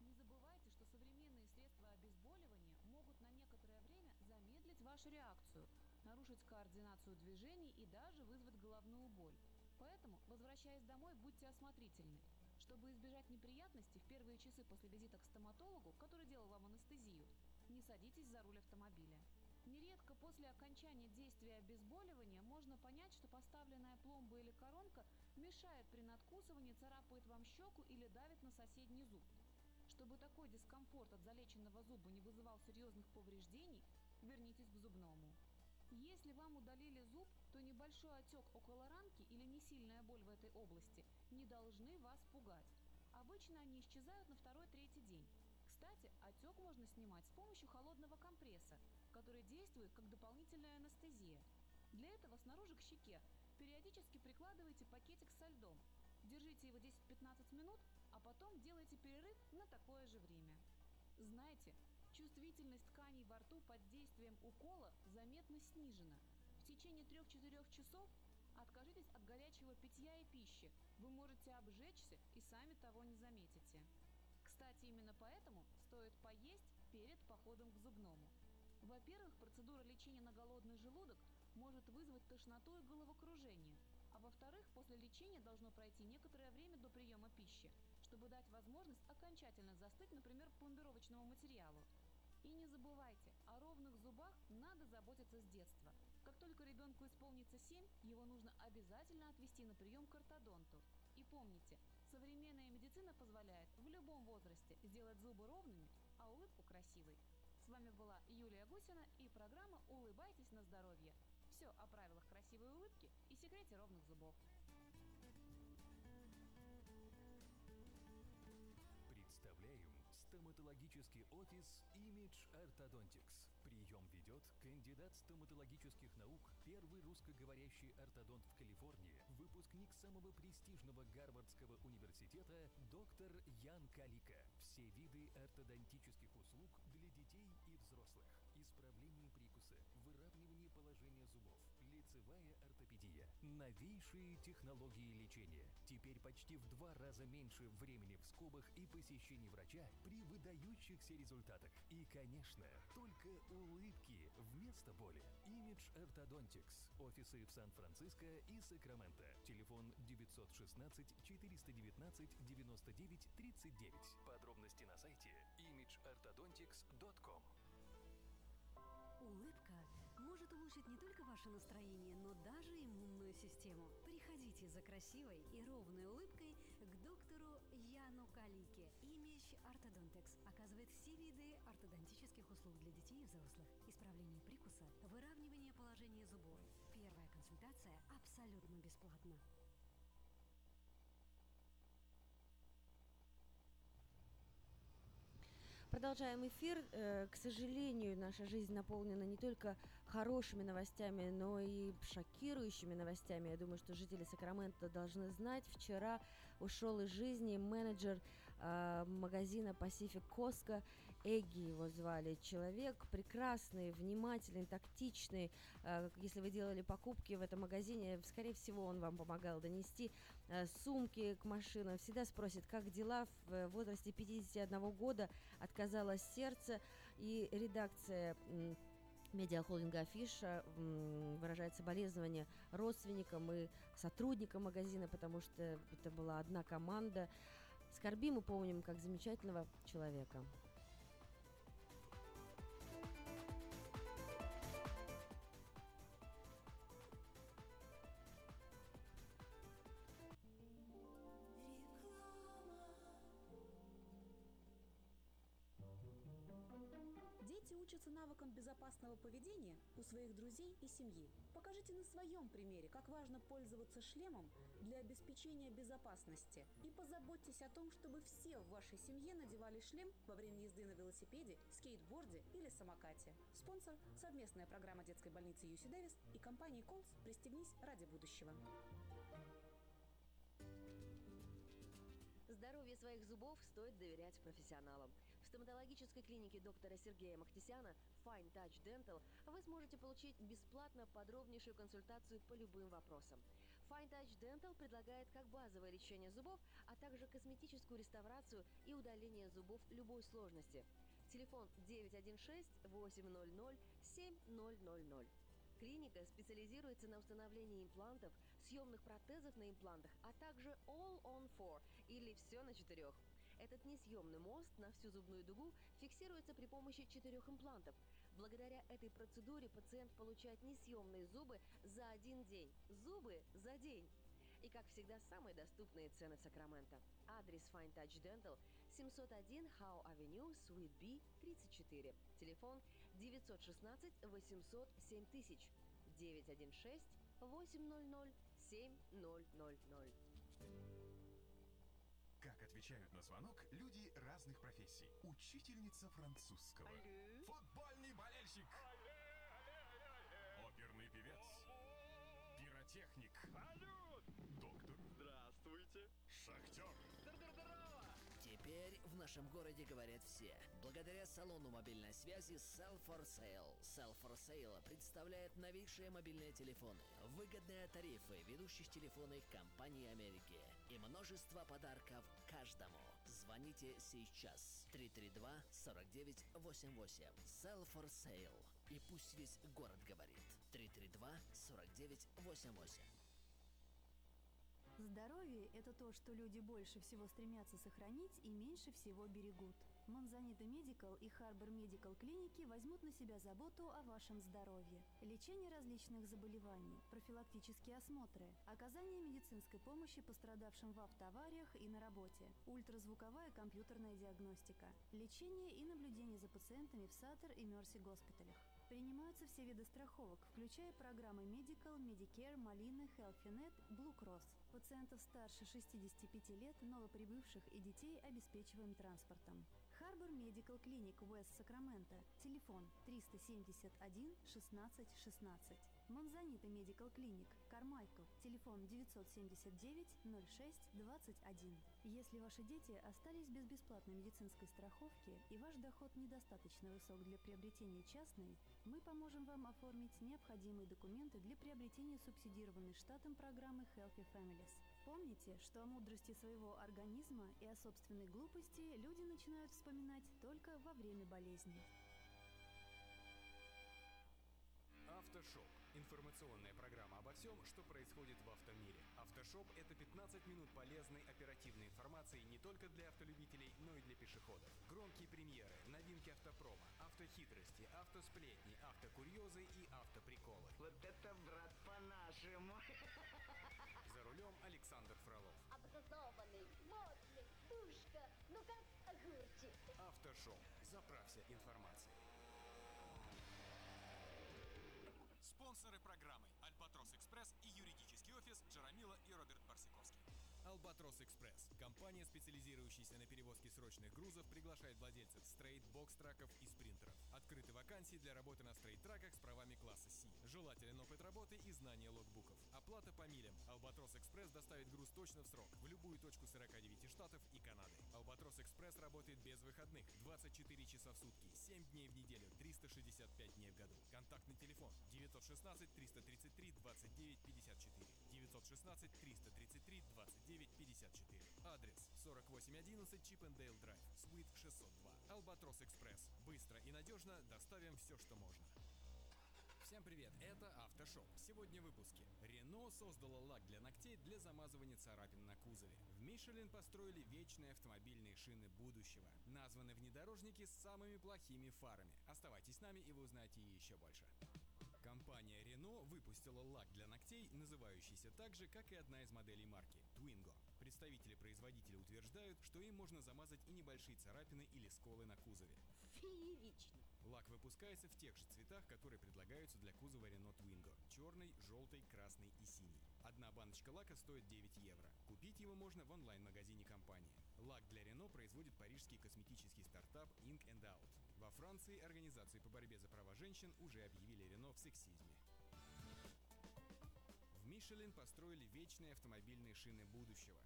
Не забывайте, что современные средства обезболивания могут на некоторое время замедлить вашу реакцию, нарушить координацию движений и даже вызвать головную боль. Поэтому, возвращаясь домой, будьте осмотрительны. Чтобы избежать неприятностей в первые часы после визита к стоматологу, который делал вам анестезию, не садитесь за руль автомобиля. Нередко после окончания действия обезболивания можно понять, что поставленная пломба или коронка мешает при надкусывании, царапает вам щеку или давит на соседний зуб. Чтобы такой дискомфорт от залеченного зуба не вызывал серьезных повреждений, вернитесь к зубному. Если вам удалили зуб, то небольшой отек около ранки или несильная боль в этой области не должны вас пугать. Обычно они исчезают на 2-3 день. Кстати, отек можно снимать с помощью холодного компресса, который действует как дополнительная анестезия. Для этого снаружи к щеке периодически прикладывайте пакетик со льдом. Держите его 10-15 минут, а потом делайте перерыв на такое же время. Знаете, чувствительность тканей во рту под действием укола заметно снижена. В течение 3-4 часов откажитесь от горячего питья и пищи. Вы можете обжечься и сами того не заметите. Кстати, именно поэтому стоит поесть перед походом к зубному. Во-первых, процедура лечения на голодный желудок может вызвать тошноту и головокружение. А во-вторых, после лечения должно пройти некоторое время до приема пищи, чтобы дать возможность окончательно застыть, например, пломбировочному материалу. И не забывайте, о ровных зубах надо заботиться с детства. Как только ребенку исполнится 7, его нужно обязательно отвести на прием к ортодонту. И помните, современная медицина позволяет в любом возрасте сделать зубы ровными, а улыбку красивой. С вами была Юлия Гусина и программа «Улыбайтесь на здоровье». Все о правилах красивой улыбки и секрете ровных зубов. Представляем стоматологический офис Image Orthodontics. Прием ведет кандидат стоматологических наук, первый русскоговорящий ортодонт в Калифорнии, выпускник самого престижного Гарвардского университета доктор Ян Калика. Все виды ортодонтических услуг для детей и взрослых. Исправление прикуса, выравнивание положения зубов, лицевая ортопедия, новейшие технологии лечения. Теперь почти в 2 раза меньше времени в скобах и посещения врача при выдающихся результатах. И, конечно, только улыбки вместо боли. Image Orthodontics. Офисы в Сан-Франциско и Сакраменто. Телефон 916-419-99-39. Подробности на сайте imageorthodontics.com. Улыбка может улучшить не только ваше настроение, но даже иммунную систему. Приходите за красивой и ровной улыбкой к доктору Яну Калике. Image Orthodontics оказывает все виды ортодонтических услуг для детей и взрослых. Исправление прикуса, выравнивание положения зубов. Первая консультация абсолютно бесплатна. Продолжаем эфир. К сожалению, наша жизнь наполнена не только хорошими новостями, но и шокирующими новостями. Я думаю, что жители Сакраменто должны знать. Вчера ушел из жизни менеджер магазина Pacific Costco Эгги его звали, человек прекрасный, внимательный, тактичный. Если вы делали покупки в этом магазине, скорее всего, он вам помогал донести сумки к машинам. Всегда спросит, как дела. В возрасте 51 года отказалось сердце, и редакция медиахолдинга «Афиша» выражает соболезнования родственникам и сотрудникам магазина, потому что это была одна команда. Скорбим и помним как замечательного человека. Дети учатся навыкам безопасного поведения у своих друзей и семьи. Покажите на своем примере, как важно пользоваться шлемом для обеспечения безопасности. И позаботьтесь о том, чтобы все в вашей семье надевали шлем во время езды на велосипеде, скейтборде или самокате. Спонсор – совместная программа детской больницы UC Дэвис и компании «Конс. Пристегнись ради будущего». Здоровье своих зубов стоит доверять профессионалам. В стоматологической клинике доктора Сергея Махтесяна Fine Touch Dental вы сможете получить бесплатно подробнейшую консультацию по любым вопросам. Fine Touch Dental предлагает как базовое лечение зубов, а также косметическую реставрацию и удаление зубов любой сложности. Телефон 916-800-7000. Клиника специализируется на установлении имплантов, съемных протезов на имплантах, а также All on Four, или «Все на четырех». Этот несъемный мост на всю зубную дугу фиксируется при помощи 4 имплантов. Благодаря этой процедуре пациент получает несъемные зубы за один день. Зубы за день! И, как всегда, самые доступные цены в Сакраменто. Адрес Fine Touch Dental 701 Howe Avenue, Suite B, 34. Телефон 916-800-7000. 916-800-7000. Как отвечают на звонок люди разных профессий. Учительница французского. Алле. Футбольный болельщик. Алле, алле, алле, алле. Оперный певец. Пиротехник. Салют! Доктор. Здравствуйте. Шахтер. Здорово! Теперь в нашем городе говорят все. Благодаря салону мобильной связи Cell for Sale. Cell for Sale представляет новейшие мобильные телефоны, выгодные тарифы ведущих телефонных компаний Америки и множество подарков каждому. Звоните сейчас. 332-4988. Cell for Sale. И пусть весь город говорит. 332-4988. Здоровье – это то, что люди больше всего стремятся сохранить и меньше всего берегут. Монзанита Медикал и Харбор Медикал клиники возьмут на себя заботу о вашем здоровье. Лечение различных заболеваний, профилактические осмотры, оказание медицинской помощи пострадавшим в автоавариях и на работе, ультразвуковая компьютерная диагностика, лечение и наблюдение за пациентами в Саттер и Мерси госпиталях. Принимаются все виды страховок, включая программы Medical, Medicare, Molina, HealthyNet, Blue Cross. Пациентов старше 65 лет, новоприбывших и детей обеспечиваем транспортом. Харбор Медикал Клиник Уэст Сакраменто. Телефон 371-16-16. Монзанита Медикал Клиник Кармайкл. Телефон 979-06-21. Если ваши дети остались без бесплатной медицинской страховки и ваш доход недостаточно высок для приобретения частной, мы поможем вам оформить необходимые документы для приобретения субсидированной штатом программы Healthy Families. Помните, что о мудрости своего организма и о собственной глупости люди начинают вспоминать только во время болезни. «Автошоп» – информационная программа обо всем, что происходит в автомире. «Автошоп» – это 15 минут полезной оперативной информации не только для автолюбителей, но и для пешеходов. Громкие премьеры, новинки автопрома, автохитрости, автосплетни, автокурьезы и автоприколы. Вот это, брат, по-нашему! За рулем Александр Фролов. Образованный, модный, тушка, ну как огурчик! «Автошоп» – заправься информацией. Спонсоры программы «Альбатрос Экспресс» и юридический офис Джарамила и Роберт Барсиковский. Albatros Express. Компания, специализирующаяся на перевозке срочных грузов, приглашает владельцев стрейт, бокс-траков и спринтеров. Открыты вакансии для работы на стрейт-траках с правами класса C. Желателен опыт работы и знание логбуков. Оплата по милям. Albatros Express доставит груз точно в срок, в любую точку 49 штатов и Канады. Albatros Express работает без выходных, 24 часа в сутки, 7 дней в неделю, 365 дней в году. Контактный телефон 916-333-2954. 916-333-2954. Адрес 4811 Чипендейл Драйв, Суит 602. Albatros Express. Быстро и надежно доставим все, что можно. Всем привет, это Автошоп. Сегодня в выпуске. Рено создала лак для ногтей для замазывания царапин на кузове. В Мишлен построили вечные автомобильные шины будущего. Названы внедорожники с самыми плохими фарами. Оставайтесь с нами, и вы узнаете еще больше. Компания Renault выпустила лак для ногтей, называющийся так же, как и одна из моделей марки – Twingo. Представители производителя утверждают, что им можно замазать и небольшие царапины или сколы на кузове. Феерично! Лак выпускается в тех же цветах, которые предлагаются для кузова Renault Twingo – черный, желтый, красный и синий. Одна баночка лака стоит 9 евро. Купить его можно в онлайн-магазине компании. Лак для Renault производит парижский косметический стартап Ink and Out. Во Франции организации по борьбе за права женщин уже объявили Renault в сексизме. В Мишлен построили вечные автомобильные шины будущего.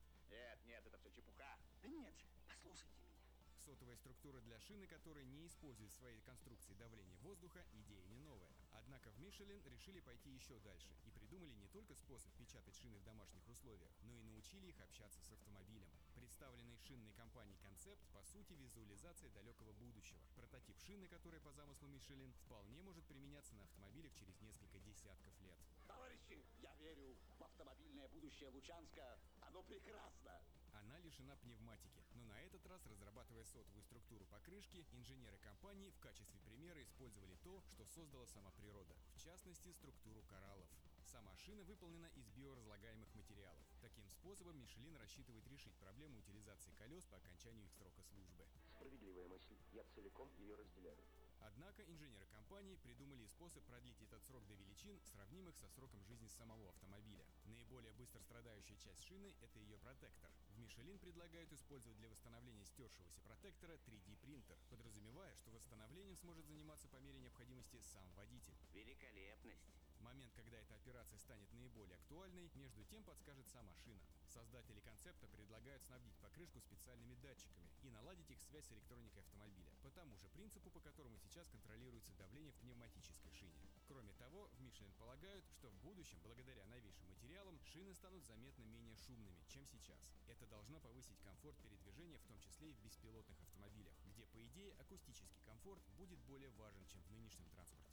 Нет, это все чепуха. Да нет, послушайте меня. Сотовая структура для шины, которая не использует в своей конструкции давление воздуха, идея не новая. Однако в Мишлен решили пойти еще дальше и придумали не только способ печатать шины в домашних условиях, но и научили их общаться с автомобилем. Представленный шинной компанией концепт, по сути, визуализация далекого будущего. Прототип шины, который по замыслу Мишлен, вполне может применяться на автомобилях через несколько десятков лет. Товарищи, я верю в автомобильное будущее Лучанска. Оно прекрасно! Она лишена пневматики, но на этот раз, разрабатывая сотовую структуру покрышки, инженеры компании в качестве примера использовали то, что создала сама природа, в частности, структуру кораллов. Сама шина выполнена из биоразлагаемых материалов. Таким способом Мишлен рассчитывает решить проблему утилизации колес по окончанию их срока службы. Справедливая мысль. Я целиком ее разделяю. Однако инженеры компании придумали способ продлить этот срок до величин, сравнимых со сроком жизни самого автомобиля. Наиболее быстро страдающая часть шины – это ее протектор. В Мишлен предлагают использовать для восстановления стершегося протектора 3D-принтер, подразумевая, что восстановлением сможет заниматься по мере необходимости сам водитель. Великолепность! Момент, когда эта операция станет наиболее актуальной, между тем подскажет сама шина. Создатели концепта предлагают снабдить покрышку специальными датчиками и наладить их связь с электроникой автомобиля, по тому же принципу, по которому сейчас контролируется давление в пневматической шине. Кроме того, в Мишлен полагают, что в будущем, благодаря новейшим материалам, шины станут заметно менее шумными, чем сейчас. Это должно повысить комфорт передвижения, в том числе и в беспилотных автомобилях, где, по идее, акустический комфорт будет более важен, чем в нынешнем транспорте.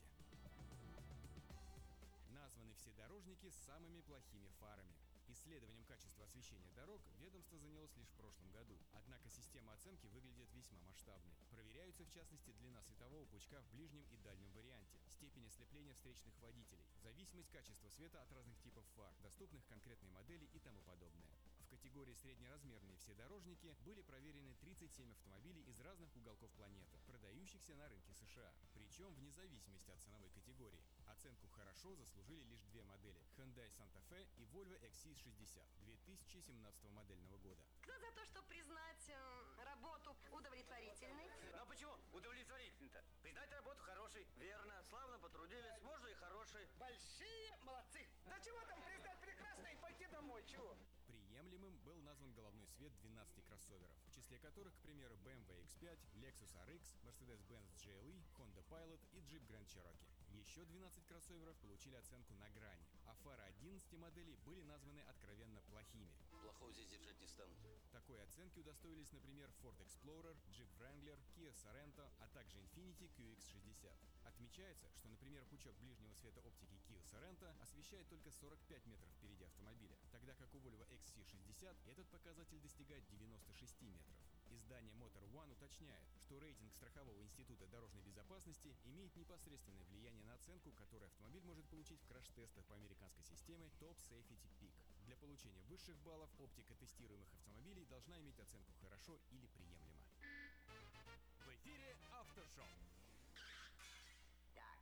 Названы вседорожники с самыми плохими фарами. Исследованием качества освещения дорог ведомство занялось лишь в прошлом году. Однако система оценки выглядит весьма масштабной. Проверяются, в частности, длина светового пучка в ближнем и дальнем варианте, степень ослепления встречных водителей, зависимость качества света от разных типов фар, доступных конкретной модели и тому подобное. В категории среднеразмерные вседорожники были проверены 37 автомобилей из разных уголков планеты, продающихся на рынке США. Причем вне зависимости от ценовой категории. Оценку «хорошо» заслужили лишь две модели – Hyundai Santa Fe и Volvo XC60 2017 модельного года. Кто за то, что признать работу удовлетворительной? Ну а почему удовлетворительной-то? Признать работу хорошей, верно, славно потрудились, можно и хорошие. Большие молодцы! Да чего там признать прекрасно и пойти домой, чего? Приемлемым был назван головной свет 12 кроссоверов, в числе которых, к примеру, BMW X5, Lexus RX, Mercedes-Benz GLE, Honda Pilot и Jeep Grand Cherokee. Еще 12 кроссоверов получили оценку на грани, а фары 11 моделей были названы откровенно плохими. Плохого здесь держать не станут. Такой оценки удостоились, например, Ford Explorer, Jeep Wrangler, Kia Sorento, а также Infiniti QX60. Отмечается, что, например, пучок ближнего света оптики Kia Sorento освещает только 45 метров впереди автомобиля, тогда как у Volvo XC60 этот показатель достигает 96 метров. Издание Motor One уточняет, что рейтинг страхового института дорожной безопасности имеет непосредственное влияние на оценку, которую автомобиль может получить в краш-тестах по американской системе Top Safety Peak. Для получения высших баллов оптика тестируемых автомобилей должна иметь оценку «хорошо» или «приемлемо». В эфире Автошоп. Так,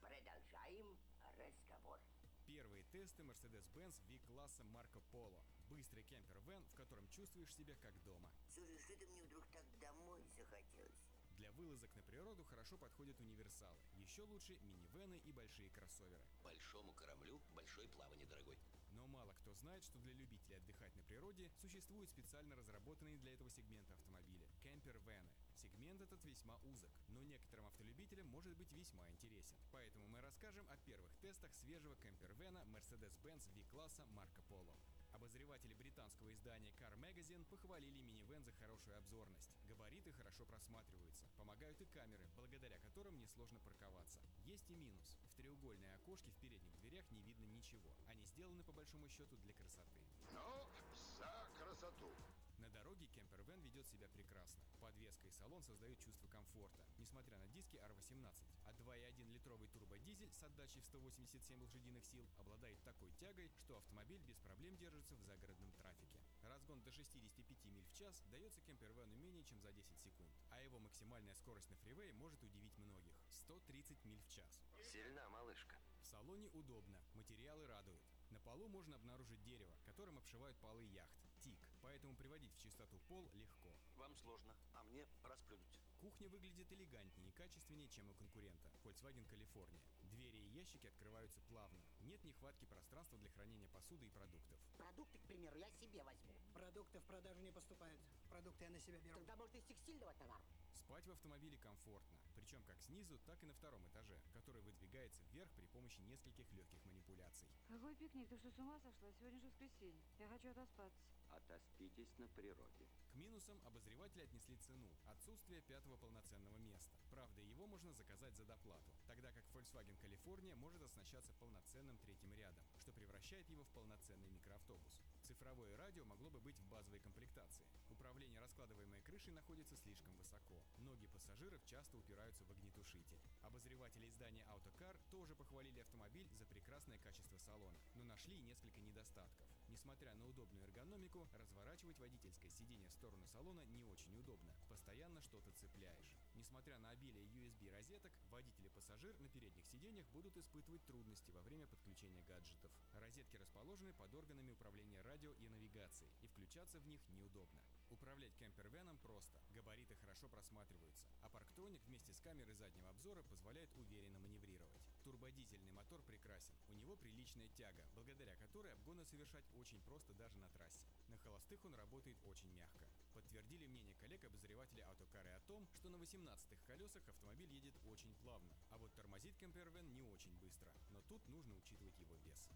продолжаем разговор. Первые тесты Mercedes-Benz V-класса Марко Поло. Быстро Щедрый кемпер-вэн, в котором чувствуешь себя как дома. Слушай, что-то мне вдруг так домой захотелось. Для вылазок на природу хорошо подходят универсалы. Еще лучше минивэны и большие кроссоверы. Большому кораблю большое плавание, дорогой. Но мало кто знает, что для любителей отдыхать на природе существуют специально разработанные для этого сегмента автомобили – кемпер-вэны. Сегмент этот весьма узок, но некоторым автолюбителям может быть весьма интересен. Поэтому мы расскажем о первых тестах свежего кемпер-вэна Mercedes-Benz V-класса Марко Поло. Обозреватели британского издания Car Magazine похвалили минивэн за хорошую обзорность. Габариты хорошо просматриваются, помогают и камеры, благодаря которым несложно парковаться. Есть и минус. В треугольные окошки в передних дверях не видно ничего. Они сделаны по большому счету для красоты. Но за красоту! На дороге кемпер-вэн ведет себя прекрасно. Подвеска и салон создают чувство комфорта, несмотря на диски R18. А 2,1-литровый турбодизель с отдачей в 187 лошадиных сил обладает такой тягой, что автомобиль без проблем держится в загородном трафике. Разгон до 65 миль в час дается кемпер-вэну менее чем за 10 секунд, а его максимальная скорость на фривее может удивить многих – 130 миль в час. Сильна малышка. В салоне удобно, материалы радуют. На полу можно обнаружить дерево, которым обшивают полы яхт – тик, поэтому приводить в чистоту пол легко. Вам сложно, а мне расплюнуть. Кухня выглядит элегантнее и качественнее, чем у конкурента – Volkswagen California. Двери и ящики открываются плавно, нет нехватки пространства для хранения посуды и продуктов. Продукты, к примеру, я себе возьму. Продукты в продажу не поступают, продукты я на себя беру. Тогда может из текстильного товара. Спать в автомобиле комфортно, причем как снизу, так и на втором этаже, который выдвигается вверх при помощи нескольких легких манипуляций. Какой пикник, ты что, с ума сошла? Сегодня же воскресенье, я хочу отоспаться. Отоспитесь на природе. К минусам обозреватели отнесли цену – отсутствие пятого полноценного места. Правда, его можно заказать за доплату, тогда как Volkswagen California может оснащаться полноценным третьим рядом, что превращает его в полноценный микроавтобус. Цифровое радио могло бы быть в базовой комплектации. Управление раскладываемой крышей находится слишком высоко. Ноги пассажиров часто упираются в огнетушитель. Обозреватели издания Autocar тоже похвалили автомобиль за прекрасное качество салона, но нашли и несколько недостатков. Несмотря на удобную эргономику, разворачивать водительское сиденье в сторону салона не очень удобно, постоянно что-то цепляешь. Несмотря на обилие USB-розеток, водитель и пассажир на передних сиденьях будут испытывать трудности во время подключения гаджетов. Розетки расположены под органами управления радио и навигации, и включаться в них неудобно. Управлять кемпер-веном просто, габариты хорошо просматриваются, а парктроник вместе с камерой заднего обзора позволяет уверенно маневрировать. Турбодизельный мотор прекрасен, у него приличная тяга, благодаря которой обгоны совершать очень просто даже на трассе. На холостых он работает очень мягко. Подтвердили мнение коллег-обозревателей Autocar о том, что на 18-х колесах автомобиль едет очень плавно, а вот тормозит кемпер-вэн не очень быстро, но тут нужно учитывать его вес.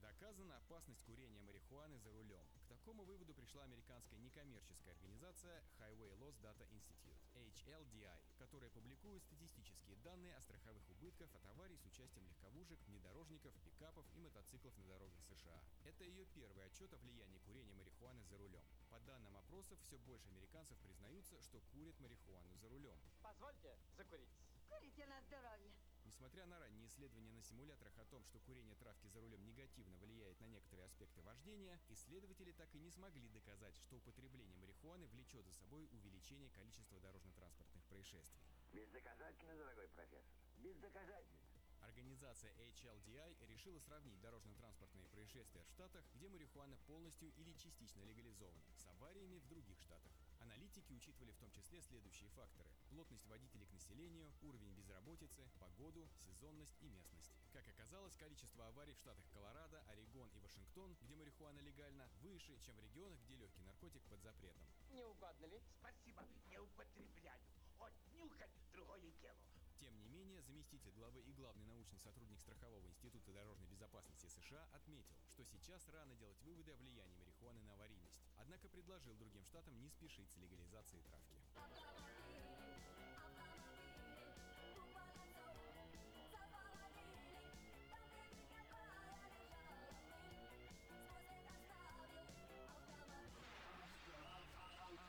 Доказана опасность курения марихуаны за рулем. К такому выводу пришла американская некоммерческая организация Highway Loss Data Institute, HLDI, которая публикует статистические данные о страховых убытках от аварий с участием легковушек, внедорожников, пикапов и мотоциклов на дорогах США. Это ее первый отчет о влиянии курения марихуаны за рулем. По данным опросов, все больше американцев признаются, что курят марихуану за рулем. Позвольте закурить. Курите на здоровье. Несмотря на ранние исследования на симуляторах о том, что курение травки за рулем негативно влияет на некоторые аспекты вождения, исследователи так и не смогли доказать, что употребление марихуаны влечет за собой увеличение количества дорожно-транспортных происшествий. Бездоказательно, дорогой профессор. Бездоказательно. Организация HLDI решила сравнить дорожно-транспортные происшествия в штатах, где марихуана полностью или частично легализована, с авариями в других штатах. Аналитики учитывали в том числе следующие факторы – плотность водителей к населению, уровень безработицы, погоду, сезонность и местность. Как оказалось, количество аварий в штатах Колорадо, Орегон и Вашингтон, где марихуана легальна, выше, чем в регионах, где легкий наркотик под запретом. Не угодно ли? Спасибо, не употребляю. Отнюхать другое дело. Тем не менее, заместитель главы и главный научный сотрудник Страхового института дорожной безопасности США отметил, что сейчас рано делать выводы о влиянии марихуаны на аварийность, однако предложил другим штатам не спешить с легализацией травки.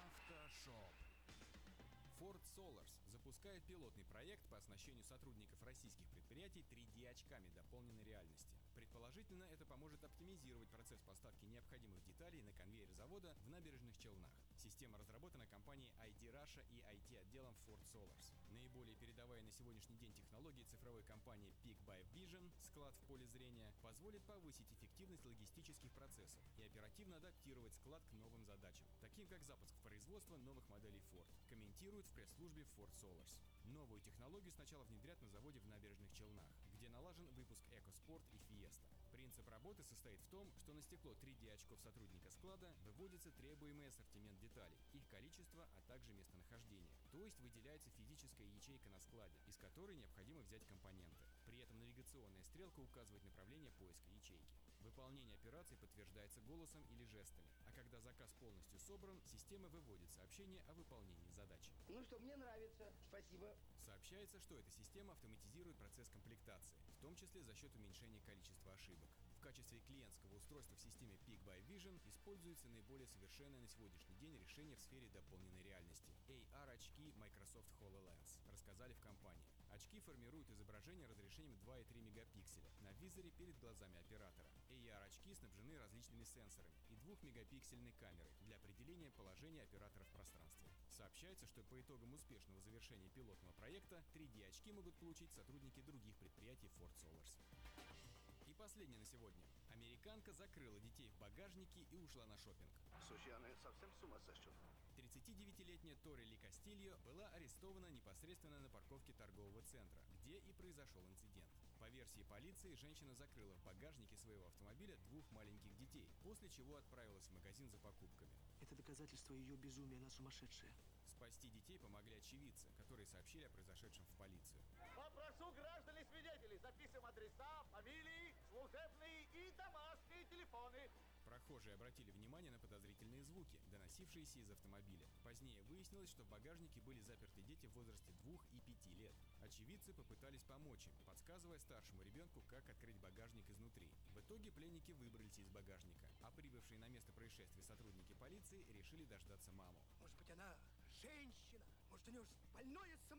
Автошоп. Ford Solars запускает пилотный проект по оснащению сотрудников российских предприятий 3D-очками дополненной реальности. Предположительно, это поможет оптимизировать процесс поставки необходимых деталей на конвейер завода в Набережных Челнах. Система разработана компанией ID Russia и IT-отделом Ford Solars. Наиболее передовая на сегодняшний день технологии цифровой компании Peak by Vision, склад в поле зрения, позволит повысить эффективность логистических процессов оперативно адаптировать склад к новым задачам, таким как запуск в производство новых моделей Ford, комментируют в пресс-службе Ford Solars. Новую технологию сначала внедрят на заводе в Набережных Челнах, где налажен выпуск EcoSport и Fiesta. Принцип работы состоит в том, что на стекло 3D очков сотрудника склада выводится требуемый ассортимент деталей, их количество, а также местонахождение, то есть выделяется физическая ячейка на складе, из которой необходимо взять компоненты. При этом навигационная стрелка указывает направление поиска ячейки. Выполнение операций подтверждается голосом или жестами, а когда заказ полностью собран, система выводит сообщение о выполнении задачи. Ну что, мне нравится, спасибо. Сообщается, что эта система автоматизирует процесс комплектации, в том числе за счет уменьшения количества ошибок. В качестве клиентского устройства в системе Peak by Vision используется наиболее совершенное на сегодняшний день решение в сфере дополненной реальности – AR-очки Microsoft HoloLens, рассказали в компании. Очки формируют изображение разрешением 2,3 мегапикселя на визоре перед глазами оператора. AR-очки снабжены различными сенсорами и 2-мегапиксельной камерой для определения положения оператора в пространстве. Сообщается, что по итогам успешного завершения пилотного проекта 3D-очки могут получить сотрудники других предприятий Ford Solars. И последнее на сегодня. Американка закрыла детей в багажнике и ушла на шопинг. Сучьяная совсем с ума сошла. 39-летняя Тори Ли Кастильо была арестована непосредственно на парковке торгового центра, где и произошел инцидент. По версии полиции, женщина закрыла в багажнике своего автомобиля 2 маленьких детей, после чего отправилась в магазин за покупками. Это доказательство ее безумия, она сумасшедшая. Спасти детей помогли очевидцы, которые сообщили о произошедшем в полицию. Попрошу граждан и свидетелей, записываем адреса, фамилии, служебные и домашние телефоны. Прохожие обратили внимание на подозрительные звуки, доносившиеся из автомобиля. Позднее выяснилось, что в багажнике были заперты дети в возрасте 2 и 5 лет. Очевидцы попытались помочь им, подсказывая старшему ребенку, как открыть багажник изнутри. В итоге пленники выбрались из багажника, а прибывшие на место происшествия сотрудники полиции решили дождаться маму. Может быть, она женщина? Может, у нее больное самолюбие?